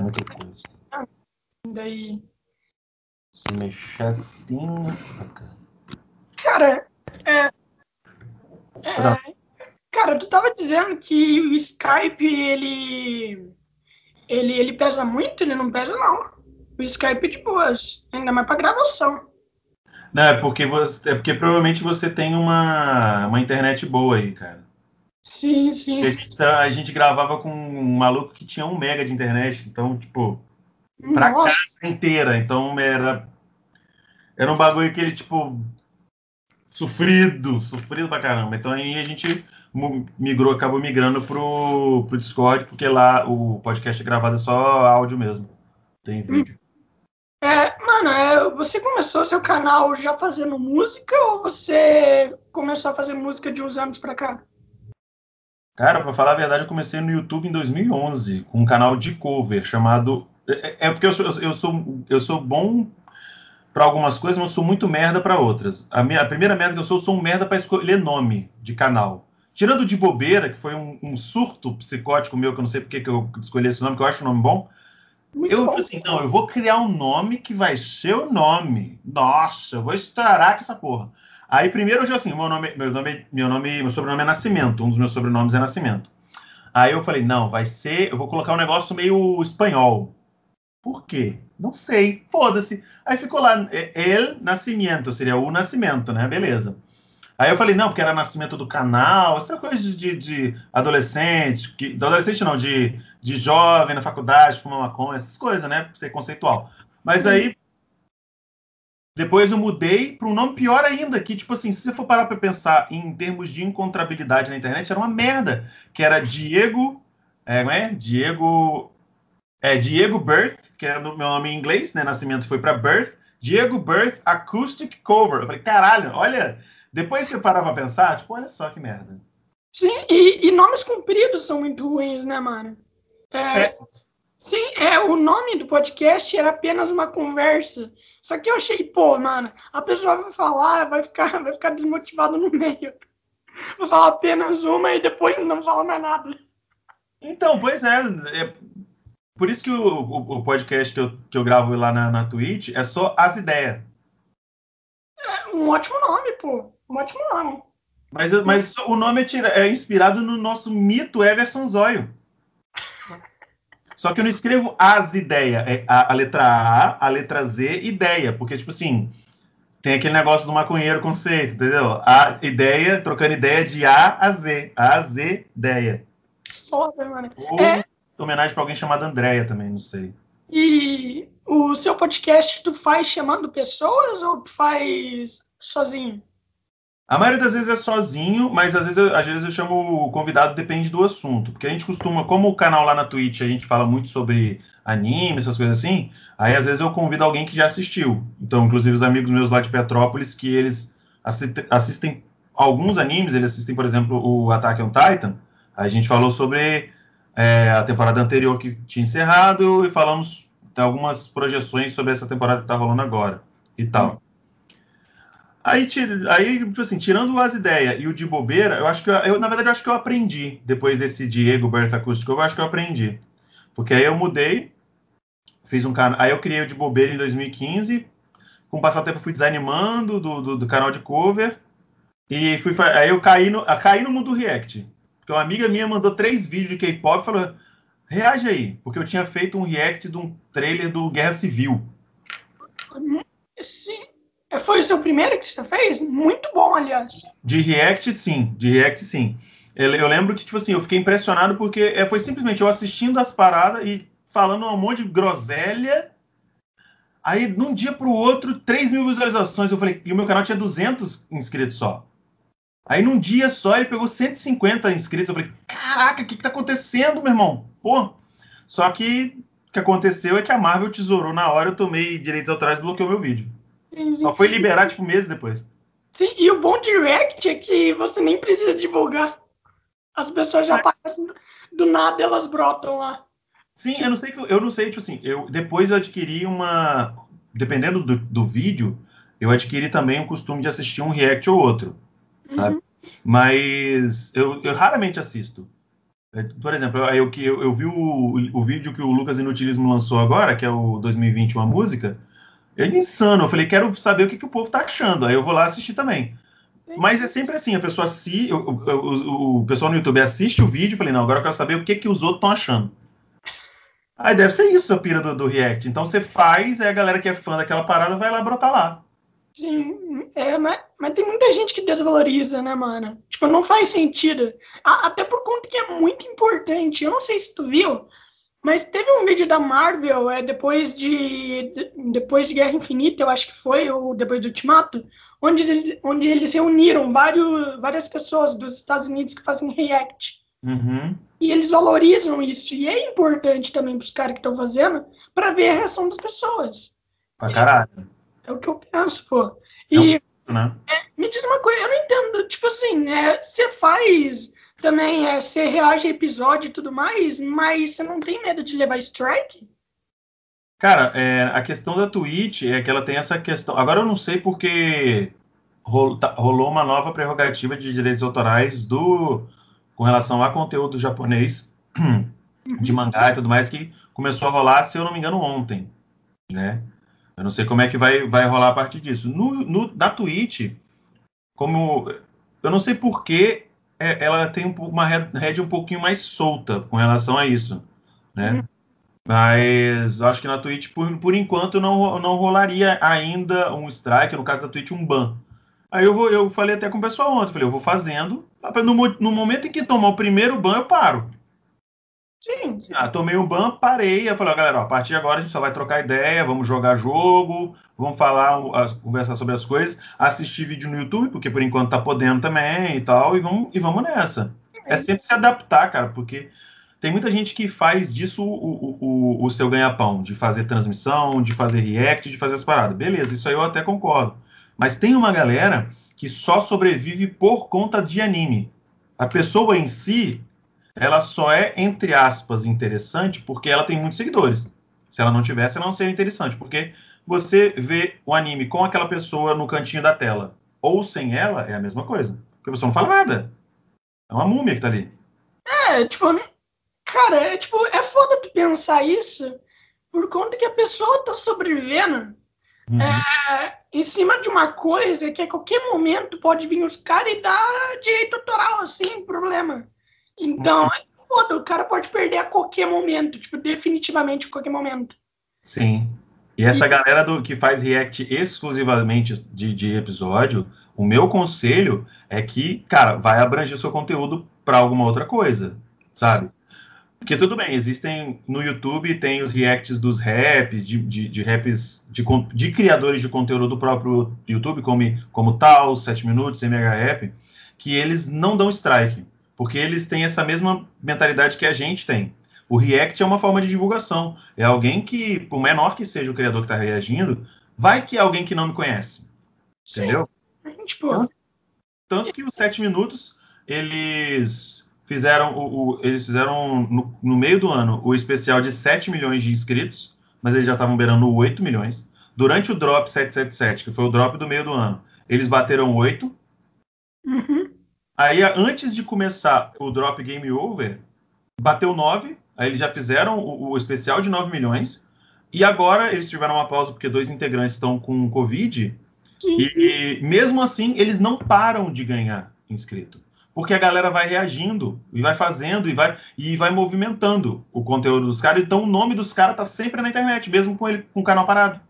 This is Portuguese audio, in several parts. muita coisa. Daí. Isso me chatinho. Cara, cara, tu tava dizendo que o Skype, ele pesa muito? Ele não pesa, não. O Skype é de boas, ainda mais pra gravação. Não, é porque provavelmente você tem uma internet boa aí, cara. Sim, sim. A gente gravava com um maluco que tinha 1 mega de internet, então, tipo, pra casa inteira. Então, era um bagulho que ele, tipo, sofrido pra caramba. Então, aí a gente acabou migrando pro Discord, porque lá o podcast é gravado só áudio mesmo. Tem vídeo. Você começou seu canal já fazendo música ou você começou a fazer música de uns anos pra cá? Cara, pra falar a verdade, eu comecei no YouTube em 2011, com um canal de cover chamado... É porque eu sou bom pra algumas coisas, mas eu sou muito merda pra outras. A primeira merda que eu sou um merda pra escolher nome de canal. Tirando de bobeira, que foi um surto psicótico meu, que eu não sei porque que eu escolhi esse nome, que eu acho o nome bom. Eu assim, não, eu vou criar um nome que vai ser o nome. Nossa, eu vou estourar com essa porra. Aí primeiro eu já assim, meu sobrenome é Nascimento, um dos meus sobrenomes é Nascimento. Aí eu falei, não, eu vou colocar um negócio meio espanhol. Por quê? Não sei, foda-se. Aí ficou lá, El Nascimento, seria o Nascimento, né? Beleza. Aí eu falei, não, porque era Nascimento do canal, essa coisa de adolescente, de jovem na faculdade, fumar maconha, essas coisas, né? Pra ser conceitual. Mas aí, depois eu mudei para um nome pior ainda, que, tipo assim, se você for parar pra pensar em termos de encontrabilidade na internet, era uma merda, que era Diego... Diego Birth, que era o meu nome em inglês, né? Nascimento foi pra Birth. Diego Birth Acoustic Cover. Eu falei, caralho, olha... Depois você parava pra pensar, tipo, olha só que merda. Sim, e nomes compridos são muito ruins, né, mano? Sim, o nome do podcast era apenas uma conversa. Só que eu achei, pô, mano, a pessoa vai falar, vai ficar desmotivado no meio. Vai falar apenas uma e depois não fala mais nada. Então, pois é por isso que o podcast que eu gravo lá na Twitch é só As Ideias. Um ótimo nome, pô. Um ótimo nome. Mas o nome é inspirado no nosso mito Everson Zóio. Só que eu não escrevo As Ideias. É a letra A, a letra Z, ideia. Porque, tipo assim, tem aquele negócio do maconheiro conceito, entendeu? A ideia, trocando ideia de A a Z. A, Z, ideia. Foda, mano. Ou homenagem pra alguém chamado Andréia também, não sei. E o seu podcast, tu faz chamando pessoas ou tu faz sozinho? A maioria das vezes é sozinho, mas às vezes eu chamo o convidado, depende do assunto. Porque a gente costuma, como o canal lá na Twitch, a gente fala muito sobre anime, essas coisas assim, aí às vezes eu convido alguém que já assistiu. Então, inclusive, os amigos meus lá de Petrópolis, que eles assistem alguns animes, eles assistem, por exemplo, o Attack on Titan, a gente falou sobre... a temporada anterior que tinha encerrado e falamos de algumas projeções sobre essa temporada que tá rolando agora e tal. Aí assim, tirando As Ideias e o de bobeira, eu acho que eu aprendi depois desse Diego Berta Acústico, eu acho que eu aprendi. Porque aí eu mudei, fiz um canal, aí eu criei o de bobeira em 2015, com o passar do tempo fui desanimando do canal de cover e aí eu caí no mundo react. Então, uma amiga minha mandou 3 vídeos de K-pop e falou, reage aí, porque eu tinha feito um react de um trailer do Guerra Civil. Sim. Foi o seu primeiro que você fez? Muito bom, aliás. De react, sim. Eu lembro que, tipo assim, eu fiquei impressionado porque foi simplesmente eu assistindo as paradas e falando um monte de groselha. Aí, de um dia pro outro, 3.000 visualizações. Eu falei, e o meu canal tinha 200 inscritos só. Aí, num dia só, ele pegou 150 inscritos. Eu falei, caraca, o que tá acontecendo, meu irmão? Pô! Só que o que aconteceu é que a Marvel tesourou na hora, eu tomei direitos autorais e bloqueou meu vídeo. Sim. Só foi liberar, tipo, meses depois. Sim, e o bom de React é que você nem precisa divulgar. As pessoas já aparecem do nada, elas brotam lá. Sim, eu não sei, tipo assim, depois eu adquiri uma... Dependendo do vídeo, eu adquiri também o costume de assistir um React ou outro. Sabe? Mas eu raramente assisto. Por exemplo, eu vi o vídeo que o Lucas Inutilismo lançou agora, que é o 2021 a música, ele é insano. Eu falei, quero saber o que o povo tá achando. Aí eu vou lá assistir também. Sim. Mas é sempre assim, a pessoa assiste, o pessoal no YouTube assiste o vídeo, eu falei, não, agora eu quero saber o que os outros estão achando. Aí deve ser isso a pira do React. Então você faz, aí a galera que é fã daquela parada vai lá brotar lá. Sim, mas tem muita gente que desvaloriza, né, mano? Tipo, não faz sentido. Até por conta que é muito importante. Eu não sei se tu viu, mas teve um vídeo da Marvel, depois de Guerra Infinita, eu acho que foi, ou depois do Ultimato, onde eles reuniram várias pessoas dos Estados Unidos que fazem React. Uhum. E eles valorizam isso. E é importante também para os caras que estão fazendo, para ver a reação das pessoas. Pra caralho. É o que eu penso, pô. E não, me diz uma coisa, eu não entendo, tipo assim, você faz também, você reage a episódio e tudo mais, mas você não tem medo de levar strike? Cara, a questão da Twitch é que ela tem essa questão, agora eu não sei porque rolou uma nova prerrogativa de direitos autorais com relação a conteúdo japonês, de mangá e tudo mais, que começou a rolar, se eu não me engano, ontem, né? Eu não sei como é que vai rolar a partir disso. Na Twitch, como... Eu não sei por que ela tem uma rede um pouquinho mais solta com relação a isso, né? Uhum. Mas acho que na Twitch, por enquanto, não rolaria ainda um strike, no caso da Twitch, um ban. Aí eu falei até com o pessoal ontem, eu vou fazendo. No momento em que tomar o primeiro ban, eu paro. Sim. Tomei um ban, parei, eu falei, galera, a partir de agora a gente só vai trocar ideia, vamos jogar jogo, vamos conversar sobre as coisas, assistir vídeo no YouTube, porque por enquanto tá podendo também e tal, e vamos nessa. É sempre se adaptar, cara, porque tem muita gente que faz disso o seu ganha-pão, de fazer transmissão, de fazer react, de fazer as paradas. Beleza, isso aí eu até concordo. Mas tem uma galera que só sobrevive por conta de anime. A pessoa em si... ela só é, entre aspas, interessante porque ela tem muitos seguidores. Se ela não tivesse, ela não seria interessante, porque você vê o anime com aquela pessoa no cantinho da tela ou sem ela, é a mesma coisa. Porque você não fala nada. É uma múmia que tá ali. É foda tu pensar isso por conta que a pessoa tá sobrevivendo em cima de uma coisa que a qualquer momento pode vir os caras e dar direito autoral, assim, problema. Então, o cara pode perder a qualquer momento, definitivamente a qualquer momento. Sim. E essa galera que faz react exclusivamente de episódio, o meu conselho é que, cara, vai abranger o seu conteúdo para alguma outra coisa, sabe? Porque tudo bem, existem no YouTube, tem os reacts dos raps, de raps de criadores de conteúdo do próprio YouTube, como Tal, 7 Minutos, MHRap, que eles não dão strike. Porque eles têm essa mesma mentalidade que a gente tem. O react é uma forma de divulgação. É alguém que, por menor que seja o criador que está reagindo, vai que é alguém que não me conhece. Sim. Entendeu? Tanto que os 7 Minutos, eles fizeram no meio do ano, o especial de 7 milhões de inscritos, mas eles já estavam beirando 8 milhões. Durante o Drop 777, que foi o drop do meio do ano, eles bateram 8. Uhum. Aí, antes de começar o Drop Game Over, bateu 9, aí eles já fizeram o especial de 9 milhões, e agora eles tiveram uma pausa porque 2 integrantes estão com Covid, e mesmo assim eles não param de ganhar inscrito, porque a galera vai reagindo, e vai fazendo, e vai movimentando o conteúdo dos caras, então o nome dos caras tá sempre na internet, mesmo com o canal parado.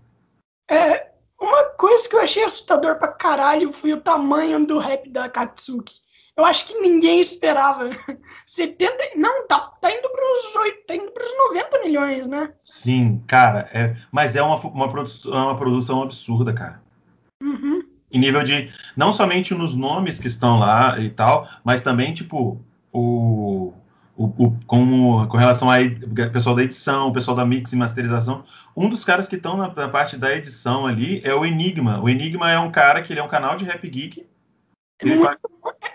Uma coisa que eu achei assustador pra caralho foi o tamanho do rap da Katsuki. Eu acho que ninguém esperava. 70... Não, tá indo para os 8, tá indo para os 90 milhões, né? Sim, cara. Mas é uma produção absurda, cara. Uhum. Em nível de... Não somente nos nomes que estão lá e tal, mas também, com relação ao pessoal da edição, o pessoal da mix e masterização. Um dos caras que estão na parte da edição ali é o Enigma. O Enigma é um cara que ele é um canal de Rap Geek.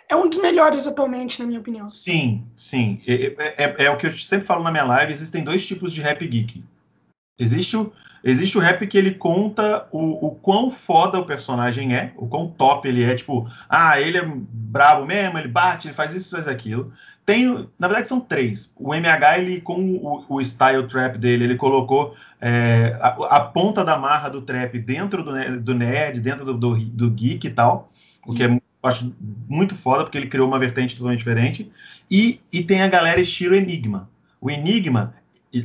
É um dos melhores atualmente, na minha opinião. Sim, sim. É o que eu sempre falo na minha live, existem 2 tipos de Rap Geek. Existe o rap que ele conta o quão foda o personagem é, o quão top ele é, tipo, ah, ele é brabo mesmo, ele bate, ele faz isso, faz aquilo. Tem, na verdade são três. O MH, ele, com o style trap dele, ele colocou a ponta da marra do trap dentro do nerd, dentro do geek e tal, o que é, acho, muito foda, porque ele criou uma vertente totalmente diferente. E tem a galera estilo Enigma. O Enigma,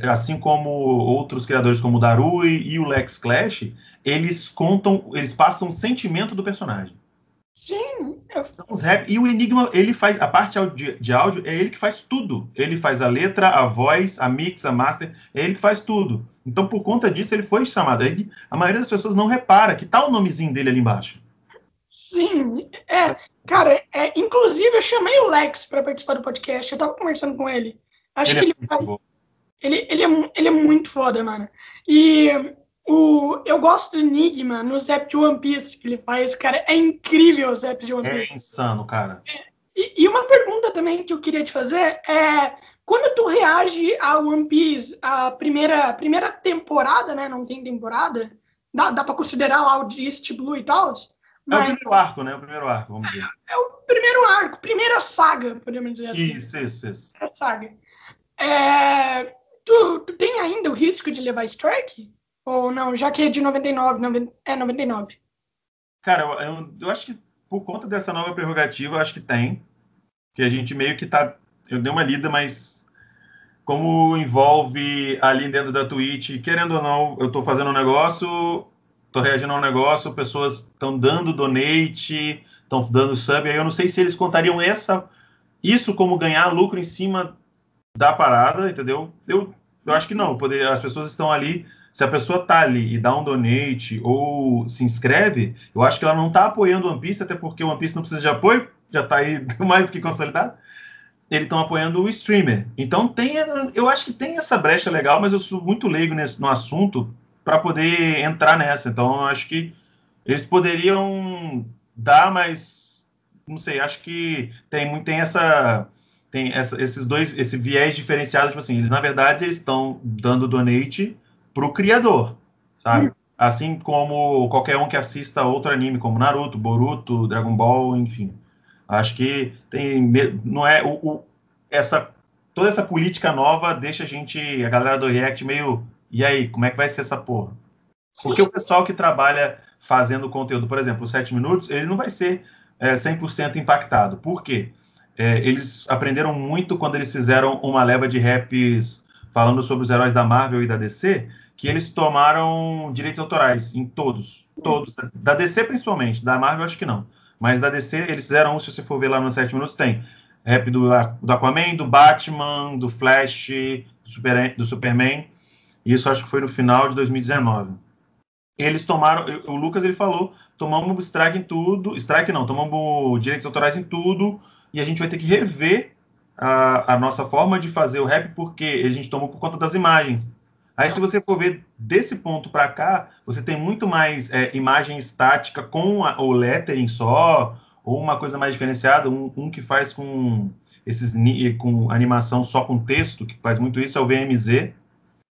assim como outros criadores como o Darui e o Lex Clash, eles passam o sentimento do personagem. Sim. São os rap, e o Enigma, ele faz a parte de áudio, é ele que faz tudo. Ele faz a letra, a voz, a mix, a master, é ele que faz tudo. Então, por conta disso, ele foi chamado. Aí, a maioria das pessoas não repara que tá o nomezinho dele ali embaixo. Sim, cara, inclusive eu chamei o Lex para participar do podcast, eu tava conversando com ele. Acho que ele vai... Ele é muito foda, mano. E eu gosto do Enigma no Zap de One Piece que ele faz, cara. É incrível o Zap de One Piece. É insano, cara. E uma pergunta também que eu queria te fazer é... Quando tu reage a One Piece, a primeira temporada, né? Não tem temporada. Dá pra considerar lá o de East Blue e tal? Mas... É o primeiro arco, né? O primeiro arco, vamos dizer. É o primeiro arco. Primeira saga, podemos dizer assim. Isso. É a saga. Tu tem ainda o risco de levar strike? Ou não? Já que é de 99. Cara, eu acho que por conta dessa nova prerrogativa, eu acho que tem. Que a gente meio que tá... Eu dei uma lida, mas como envolve ali dentro da Twitch, querendo ou não, eu tô fazendo um negócio, tô reagindo a um negócio, pessoas estão dando donate, estão dando sub, aí eu não sei se eles contariam isso como ganhar lucro em cima da parada, entendeu? Eu acho que não. As pessoas estão ali. Se a pessoa tá ali e dá um donate ou se inscreve, eu acho que ela não tá apoiando o One Piece, até porque o One Piece não precisa de apoio, já tá aí mais que consolidado. Eles estão apoiando o streamer. Então eu acho que tem essa brecha legal, mas eu sou muito leigo no assunto para poder entrar nessa. Então eu acho que eles poderiam dar, mas não sei, acho que tem essa... Tem esse viés diferenciado, tipo assim, eles, na verdade, eles estão dando donate pro criador, sabe? Assim como qualquer um que assista outro anime, como Naruto, Boruto, Dragon Ball, enfim. Acho que tem... Não é... toda essa política nova deixa a galera do React meio... E aí, como é que vai ser essa porra? Porque o pessoal que trabalha fazendo conteúdo, por exemplo, 7 Minutos, ele não vai ser 100% impactado. Por quê? Eles aprenderam muito quando eles fizeram uma leva de raps falando sobre os heróis da Marvel e da DC, que eles tomaram direitos autorais em todos. Da DC principalmente, da Marvel acho que não. Mas da DC eles fizeram, se você for ver lá nos 7 Minutos, tem rap do Aquaman, do Batman, do Flash, do Superman. E isso acho que foi no final de 2019. Eles tomaram, o Lucas ele falou, tomamos strike em tudo, strike não, tomamos direitos autorais em tudo, e a gente vai ter que rever a nossa forma de fazer o rap, porque a gente tomou por conta das imagens. Aí, se você for ver desse ponto para cá, você tem muito mais imagem estática com o lettering só, ou uma coisa mais diferenciada, um que faz com animação só com texto, que faz muito isso, é o VMZ,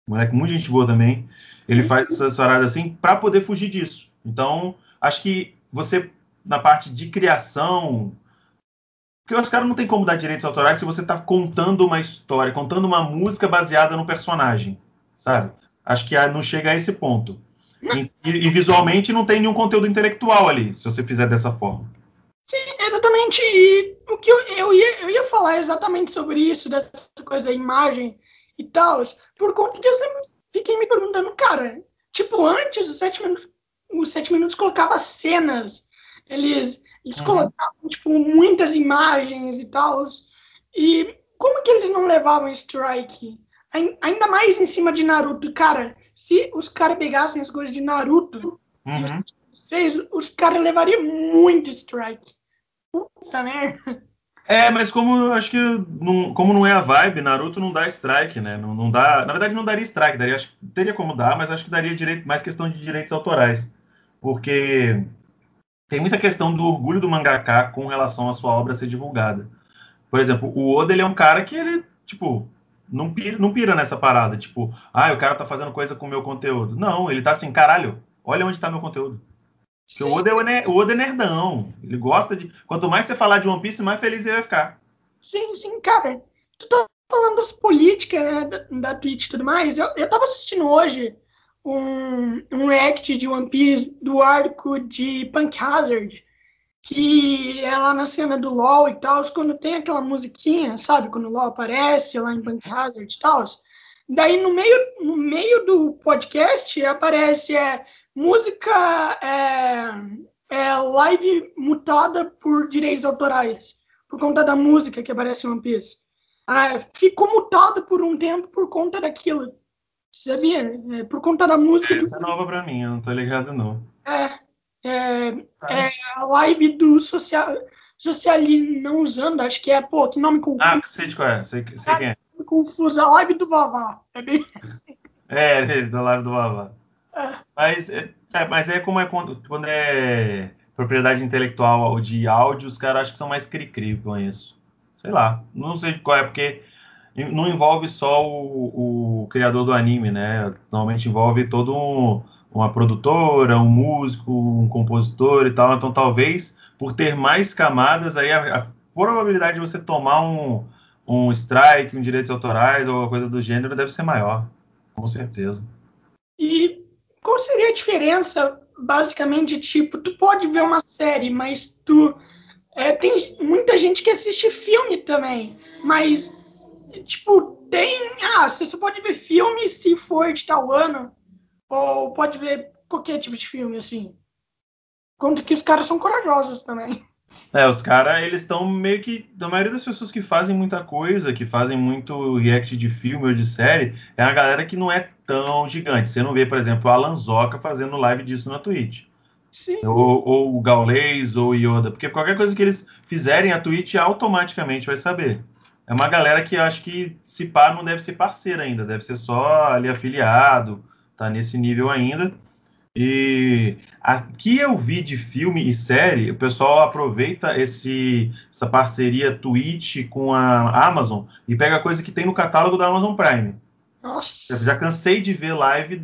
moleque, muita gente boa também, ele faz essas paradas assim, para poder fugir disso. Então, acho que você, na parte de criação... Porque os caras não tem como dar direitos autorais se você tá contando uma história, contando uma música baseada no personagem, sabe? Acho que não chega a esse ponto. E visualmente não tem nenhum conteúdo intelectual ali, se você fizer dessa forma. Sim, exatamente. E o que eu ia falar exatamente sobre isso, dessa coisa, imagem e tal, por conta que eu sempre fiquei me perguntando, cara, tipo, antes os 7 Minutos colocava cenas, eles colocavam, tipo, muitas imagens e tal. E como que eles não levavam strike? Ainda mais em cima de Naruto. Cara, se os caras pegassem as coisas de Naruto, os caras levariam muito strike. Puta merda. Mas como eu acho que como não é a vibe, Naruto não dá strike, né? Não dá, na verdade, não daria strike. Acho que teria como dar, mas acho que daria mais questão de direitos autorais. Porque... Tem muita questão do orgulho do mangaka com relação à sua obra ser divulgada. Por exemplo, o Oda, ele é um cara que ele, tipo, não pira nessa parada, tipo, ah, o cara tá fazendo coisa com o meu conteúdo. Não, ele tá assim, caralho, olha onde tá meu conteúdo. Porque o Oda é nerdão, ele gosta de... Quanto mais você falar de One Piece, mais feliz ele vai ficar. Sim, sim, cara. Tu tá falando das políticas, né, da Twitch e tudo mais. Eu tava assistindo hoje um react de One Piece do arco de Punk Hazard, que é lá na cena do LoL e tal, quando tem aquela musiquinha, sabe? Quando o LoL aparece lá em Punk Hazard e tal. Daí no meio do podcast aparece música live mutada por direitos autorais, por conta da música que aparece em One Piece. Ficou mutado por um tempo por conta daquilo. Sabia? Por conta da música. Essa é nova pra mim, eu não tô ligado não. É a live do Sociali não usando, acho que é, pô, que nome confuso. Ah, sei de qual é, sei quem é. Confuso, a live do Vavá, é bem... da live do Vavá. Mas é como é quando é propriedade intelectual de áudio, os caras acham que são mais cri-cri com isso. Sei lá, não sei qual é, porque não envolve só o criador do anime, né? Normalmente envolve todo uma produtora, um músico, um compositor e tal. Então, talvez, por ter mais camadas, aí a probabilidade de você tomar um strike, um direitos autorais ou alguma coisa do gênero deve ser maior, com certeza. E qual seria a diferença, basicamente, tipo, tu pode ver uma série, mas tem muita gente que assiste filme também, mas, tipo, você só pode ver filme se for de tal ano. Ou pode ver qualquer tipo de filme, assim. Quanto que os caras são corajosos também. Os caras, eles estão meio que... A maioria das pessoas que fazem muita coisa, que fazem muito react de filme ou de série, é uma galera que não é tão gigante. Você não vê, por exemplo, a Alanzoca fazendo live disso na Twitch. Sim. Ou o Gaules, ou o Yoda. Porque qualquer coisa que eles fizerem, a Twitch automaticamente vai saber. É uma galera que eu acho que se pá, não deve ser parceira ainda. Deve ser só ali afiliado... Tá nesse nível ainda. E que eu vi de filme e série, o pessoal aproveita essa parceria Twitch com a Amazon e pega coisa que tem no catálogo da Amazon Prime. Nossa. Eu já cansei de ver live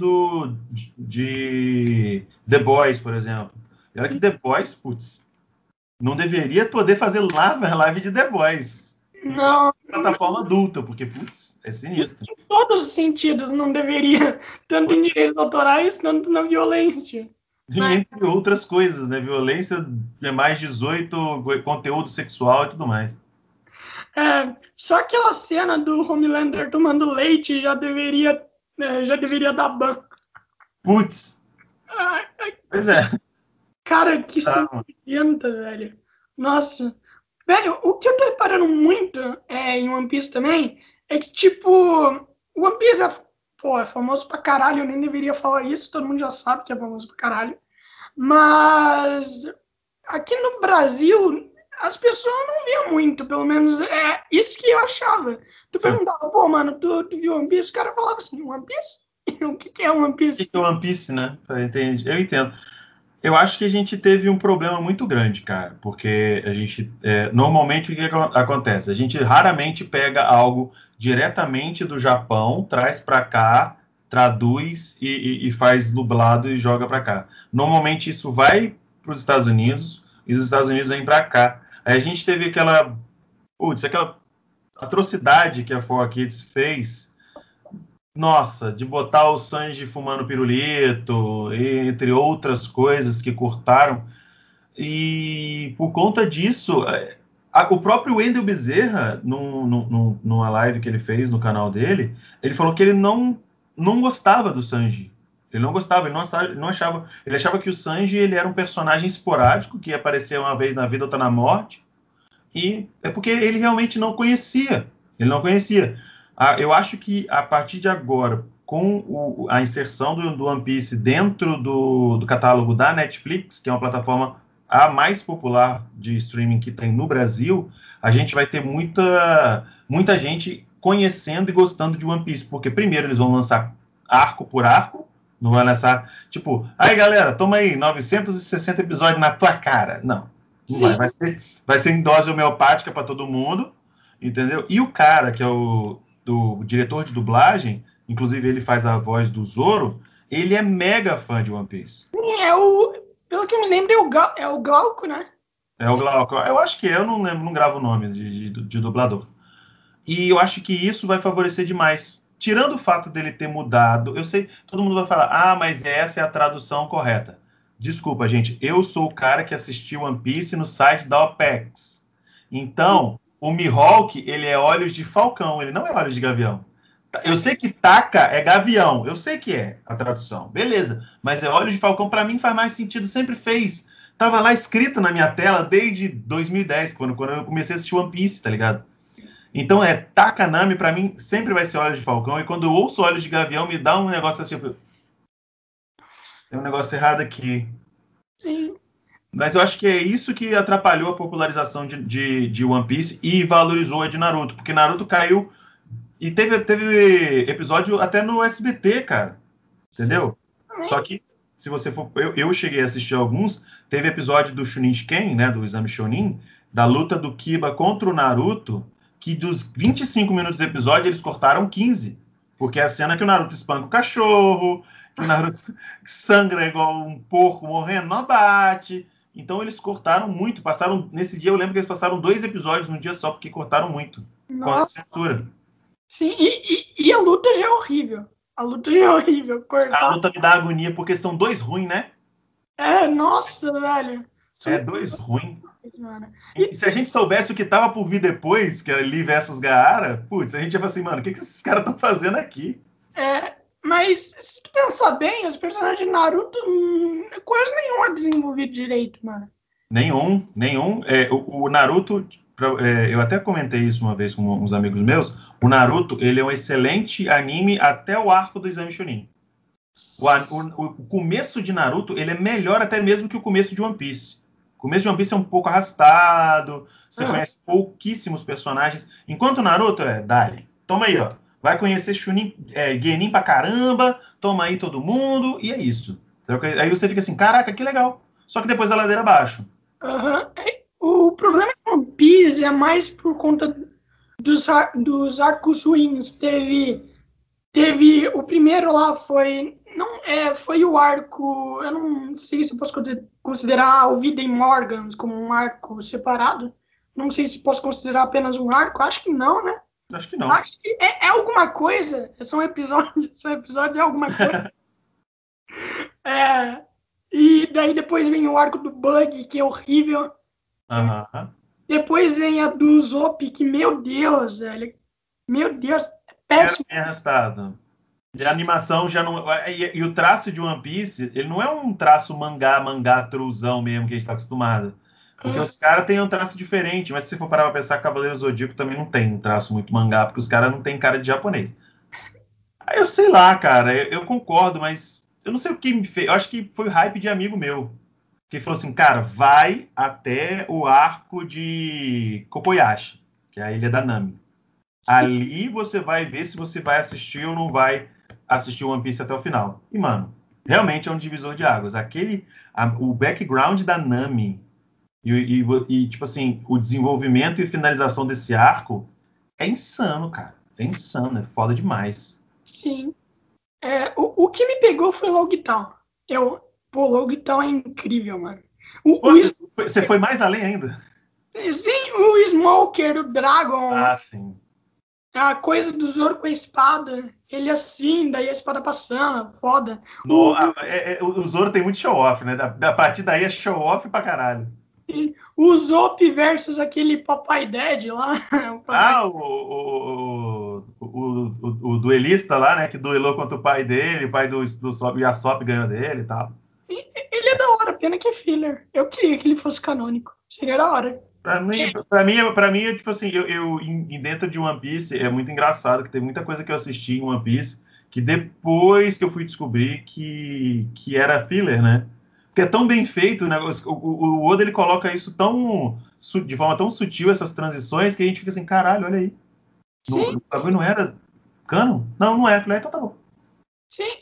de The Boys, por exemplo. E olha que The Boys, putz, não deveria poder fazer live de The Boys. Não. Plataforma adulta, porque, putz, é sinistro. Em todos os sentidos não deveria, tanto em direitos autorais, tanto na violência. E entre outras coisas, né? Violência é mais 18, conteúdo sexual e tudo mais. Só aquela cena do Homelander tomando leite já deveria dar ban. Putz. Pois é. Cara, que sanguinolenta, velho. Nossa. Velho, o que eu tô reparando muito em One Piece também é que, tipo, One Piece é famoso pra caralho, eu nem deveria falar isso, todo mundo já sabe que é famoso pra caralho. Mas aqui no Brasil as pessoas não viam muito, pelo menos é isso que eu achava. Tu perguntava, pô, mano, tu viu One Piece? O cara falava assim, One Piece? O que é One Piece? O que é One Piece, né? Eu entendo. Eu acho que a gente teve um problema muito grande, cara, porque a gente, normalmente, o que acontece? A gente raramente pega algo diretamente do Japão, traz pra cá, traduz e faz dublado e joga pra cá. Normalmente isso vai pros Estados Unidos e os Estados Unidos vêm pra cá. Aí a gente teve aquela atrocidade que a 4Kids fez. Nossa, de botar o Sanji fumando pirulito, entre outras coisas que cortaram. E por conta disso, o próprio Wendel Bezerra, numa live que ele fez no canal dele, ele falou que ele não gostava do Sanji. Ele não gostava, ele não achava. Ele achava que o Sanji era um personagem esporádico, que aparecia uma vez na vida, outra na morte. E é porque ele realmente não conhecia. Ele não conhecia. Eu acho que a partir de agora, com a inserção do One Piece dentro do catálogo da Netflix, que é uma plataforma a mais popular de streaming que tem no Brasil, a gente vai ter muita, muita gente conhecendo e gostando de One Piece, porque primeiro eles vão lançar arco por arco, não vão lançar tipo, aí galera, toma aí 960 episódios na tua cara. Não vai ser em dose homeopática para todo mundo, entendeu? E o cara que é o do diretor de dublagem, inclusive ele faz a voz do Zoro, ele é mega fã de One Piece. É o, pelo que eu me lembro, é o Glauco, né? É o Glauco. Eu acho que é, eu não lembro, não gravo o nome de dublador. E eu acho que isso vai favorecer demais. Tirando o fato dele ter mudado, eu sei, todo mundo vai falar, ah, mas essa é a tradução correta. Desculpa, gente, eu sou o cara que assistiu One Piece no site da OPEX. Então, o Mihawk, ele é olhos de falcão, ele não é olhos de gavião. Eu sei que Taka é gavião, eu sei que é a tradução, beleza. Mas é olhos de falcão, pra mim faz mais sentido, sempre fez. Tava lá escrito na minha tela desde 2010, quando eu comecei a assistir One Piece, tá ligado? Então é Takanami, pra mim, sempre vai ser Olhos de Falcão. E quando eu ouço Olhos de Gavião, me dá um negócio assim. Tem um negócio errado aqui. Sim. Mas eu acho que é isso que atrapalhou a popularização de One Piece e valorizou a de Naruto. Porque Naruto caiu e teve episódio até no SBT, cara. Entendeu? Sim. Só que, se você for... Eu cheguei a assistir alguns. Teve episódio do Shuninchiken, né? Do Exame Shonin. Da luta do Kiba contra o Naruto, que dos 25 minutos do episódio, eles cortaram 15. Porque é a cena que o Naruto espanca o cachorro, que o Naruto sangra igual um porco morrendo, não bate. Então eles cortaram muito. Passaram, nesse dia eu lembro que eles passaram 2 episódios num dia só, porque cortaram muito. Nossa. Com a censura. Sim, e a luta já é horrível. A luta já é horrível. Cortar. A luta me dá agonia, porque são 2 ruins, né? É, nossa, velho. É 2 ruins. Mano. E se a gente soubesse o que tava por vir depois, que era Lee versus Gaara, putz, a gente ia falar assim, mano, o que esses caras estão fazendo aqui? É, mas se tu pensar bem, os personagens de Naruto, quase nenhum é desenvolvido direito, mano. Nenhum. O Naruto, eu até comentei isso uma vez com uns amigos meus, o Naruto, ele é um excelente anime até o arco do Exame Chunin. O começo de Naruto, ele é melhor até mesmo que o começo de One Piece. O começo de One Piece é um pouco arrastado, você conhece pouquíssimos personagens. Enquanto o Naruto é, dale, toma aí, ó. Vai conhecer Chunin, Genin pra caramba, toma aí todo mundo, e é isso. Aí você fica assim, caraca, que legal. Só que depois da ladeira abaixo. O problema de One Piece é mais por conta dos arcos ruins. Teve o primeiro lá, foi o arco, eu não sei se eu posso considerar o Vida em Morgans como um arco separado, não sei se posso considerar apenas um arco, acho que não, né? Acho que não. Acho que é alguma coisa, são episódios, é alguma coisa. E daí depois vem o arco do Bug, que é horrível. Uh-huh. Depois vem a do Usopp, que, meu Deus, velho, é péssimo. É arrastado. A animação já não... E o traço de One Piece, ele não é um traço mangá, truzão mesmo, que a gente tá acostumado. Porque os caras têm um traço diferente, mas se você for parar pra pensar, Cavaleiro Zodíaco também não tem um traço muito mangá, porque os caras não têm cara de japonês. Aí eu sei lá, cara, eu concordo, mas eu não sei o que me fez. Eu acho que foi hype de amigo meu, que falou assim, cara, vai até o arco de Kobayashi, que é a Ilha da Nami. Sim. Ali você vai ver se você vai assistir ou não vai assistir One Piece até o final. E, mano, realmente é um divisor de águas. O background da Nami e, tipo assim, o desenvolvimento e finalização desse arco é insano, cara. É insano, é foda demais. Sim. O que me pegou foi Logtown. Logtown é incrível, mano. Você foi mais além ainda? Sim, o Smoker, o Dragon. Ah, sim. A coisa do Zoro com a espada, ele assim, daí a espada passando, foda. O Zoro tem muito show-off, né? A partir daí é show-off pra caralho. E o Usopp versus aquele Papai Dead lá. O duelista lá, né? Que duelou contra o pai dele, o pai do Usopp, e a Usopp ganhou dele e tal. Ele é da hora, pena que é filler. Eu queria que ele fosse canônico, seria da hora. Pra mim, é tipo assim, dentro de One Piece, é muito engraçado que tem muita coisa que eu assisti em One Piece que depois que eu fui descobrir que era filler, né? Porque é tão bem feito, né? O Oda, ele coloca isso de forma tão sutil, essas transições, que a gente fica assim, caralho, olha aí. O bagulho não era cano? Não é. Então tá bom. Sim,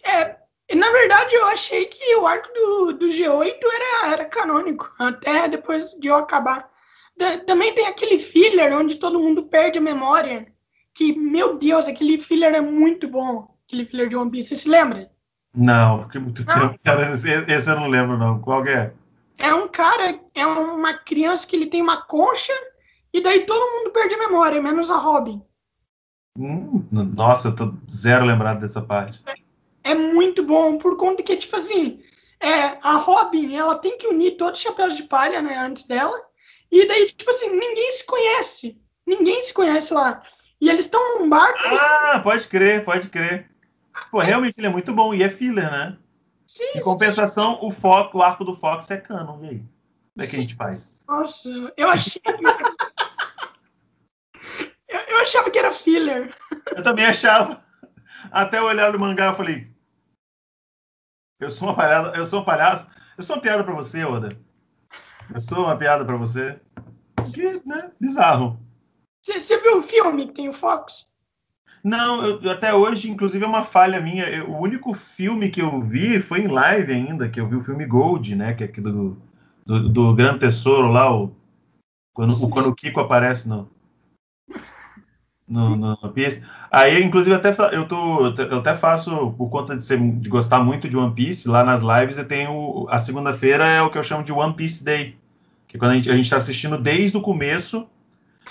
na verdade, eu achei que o arco do G8 era canônico, até depois de eu acabar. Também tem aquele filler onde todo mundo perde a memória. que, meu Deus, aquele filler é muito bom. Aquele filler de One Piece, você se lembra? Não, porque muito tempo, cara, esse eu não lembro não. Qual que é? É um cara, é uma criança que ele tem uma concha e daí todo mundo perde a memória, menos a Robin. Nossa, eu tô zero lembrado dessa parte. É muito bom, por conta que, tipo assim, a Robin, ela tem que unir todos os chapéus de palha, né, antes dela. E daí, tipo assim, ninguém se conhece. Ninguém se conhece lá. E eles estão num barco... Ah, pode crer, pode crer. Pô, realmente ele é muito bom e é filler, né? Sim, em compensação, sim. O arco do Fox é canon, e aí? Como é que a gente faz? Nossa, eu achava que era filler. Eu também achava. Até olhar no mangá, eu falei... Eu sou um palhaço. Eu sou uma piada pra você, Oda. Eu sou uma piada pra você. Que, né? Bizarro. Você viu um filme que tem o Fox? Não, eu até hoje, inclusive, é uma falha minha. O único filme que eu vi foi em live ainda, que eu vi o filme Gold, né? Que é aqui do Grande Tesouro lá, quando o Kiko aparece no Piece. Aí, inclusive, eu até faço, por conta de gostar muito de One Piece, lá nas lives eu tenho... A segunda-feira é o que eu chamo de One Piece Day, que é quando a gente tá assistindo desde o começo.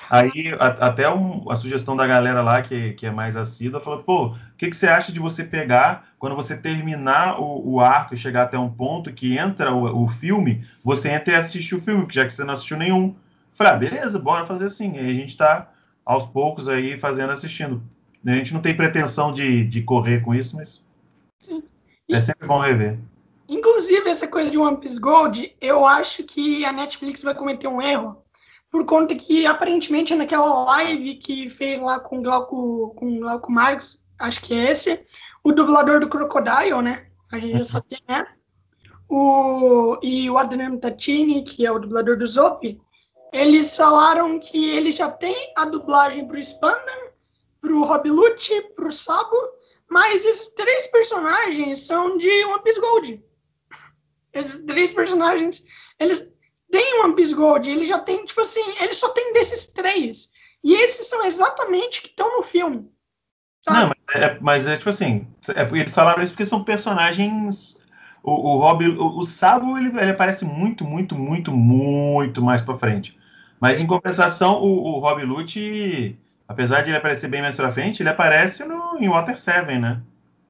Aí, até a sugestão da galera lá, que é mais assídua, falou, pô, o que você acha de você pegar, quando você terminar o arco e chegar até um ponto que entra o filme, você entra e assiste o filme, já que você não assistiu nenhum. Falei, beleza, bora fazer assim. Aí a gente tá, aos poucos, aí, assistindo. A gente não tem pretensão de correr com isso, mas é sempre bom rever. Inclusive, essa coisa de One Piece Gold, eu acho que a Netflix vai cometer um erro, por conta que, aparentemente, naquela live que fez lá com o Glauco Marcos, acho que é esse, o dublador do Crocodile, né? A gente já sabe quem é. E o Adriano Tatini, que é o dublador do Zop, eles falaram que ele já tem a dublagem pro Spanda, pro Rob Lucci, pro Sabo, mas esses três personagens são de One Piece Gold. Esses três personagens, eles... Tem One Piece Gold, ele já tem, tipo assim, ele só tem desses três. E esses são exatamente que estão no filme. Sabe? Não, mas é tipo assim, eles falaram isso porque são personagens. O Sabo, ele aparece muito, muito, muito, muito mais pra frente. Mas em compensação, o Rob Lucci, apesar de ele aparecer bem mais pra frente, ele aparece em Water 7, né?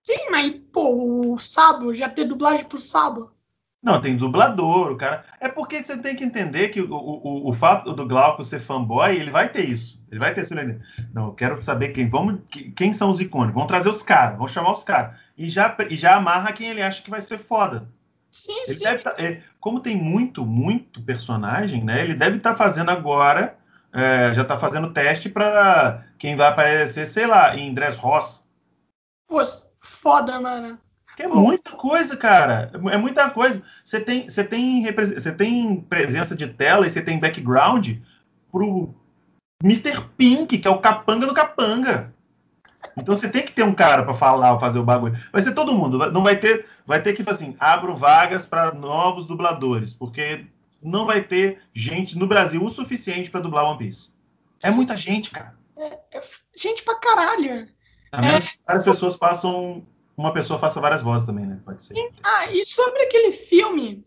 Sim, mas, pô, o Sabo, já tem dublagem pro Sabo. Não, tem dublador, o cara... É porque você tem que entender que o fato do Glauco ser fanboy, ele vai ter isso. Ele vai ter isso. Não, eu quero saber quem são os icônicos. Vão trazer os caras, vão chamar os caras. E já amarra quem ele acha que vai ser foda. Sim, ele sim. Como tem muito, muito personagem, né? Ele deve estar fazendo agora... já está fazendo teste para quem vai aparecer, sei lá, em Dressrosa. Pô, foda, mano. É muita coisa, cara. É muita coisa. Você tem presença de tela e você tem background pro Mr. Pink, que é o capanga do capanga. Então você tem que ter um cara pra falar, fazer o bagulho. Vai ser todo mundo. Não vai ter... Vai ter que, assim, abro vagas pra novos dubladores, porque não vai ter gente no Brasil o suficiente pra dublar One Piece. É muita gente, cara. É gente pra caralho. A menos que várias pessoas façam... Uma pessoa faça várias vozes também, né? Pode ser. Ah, e sobre aquele filme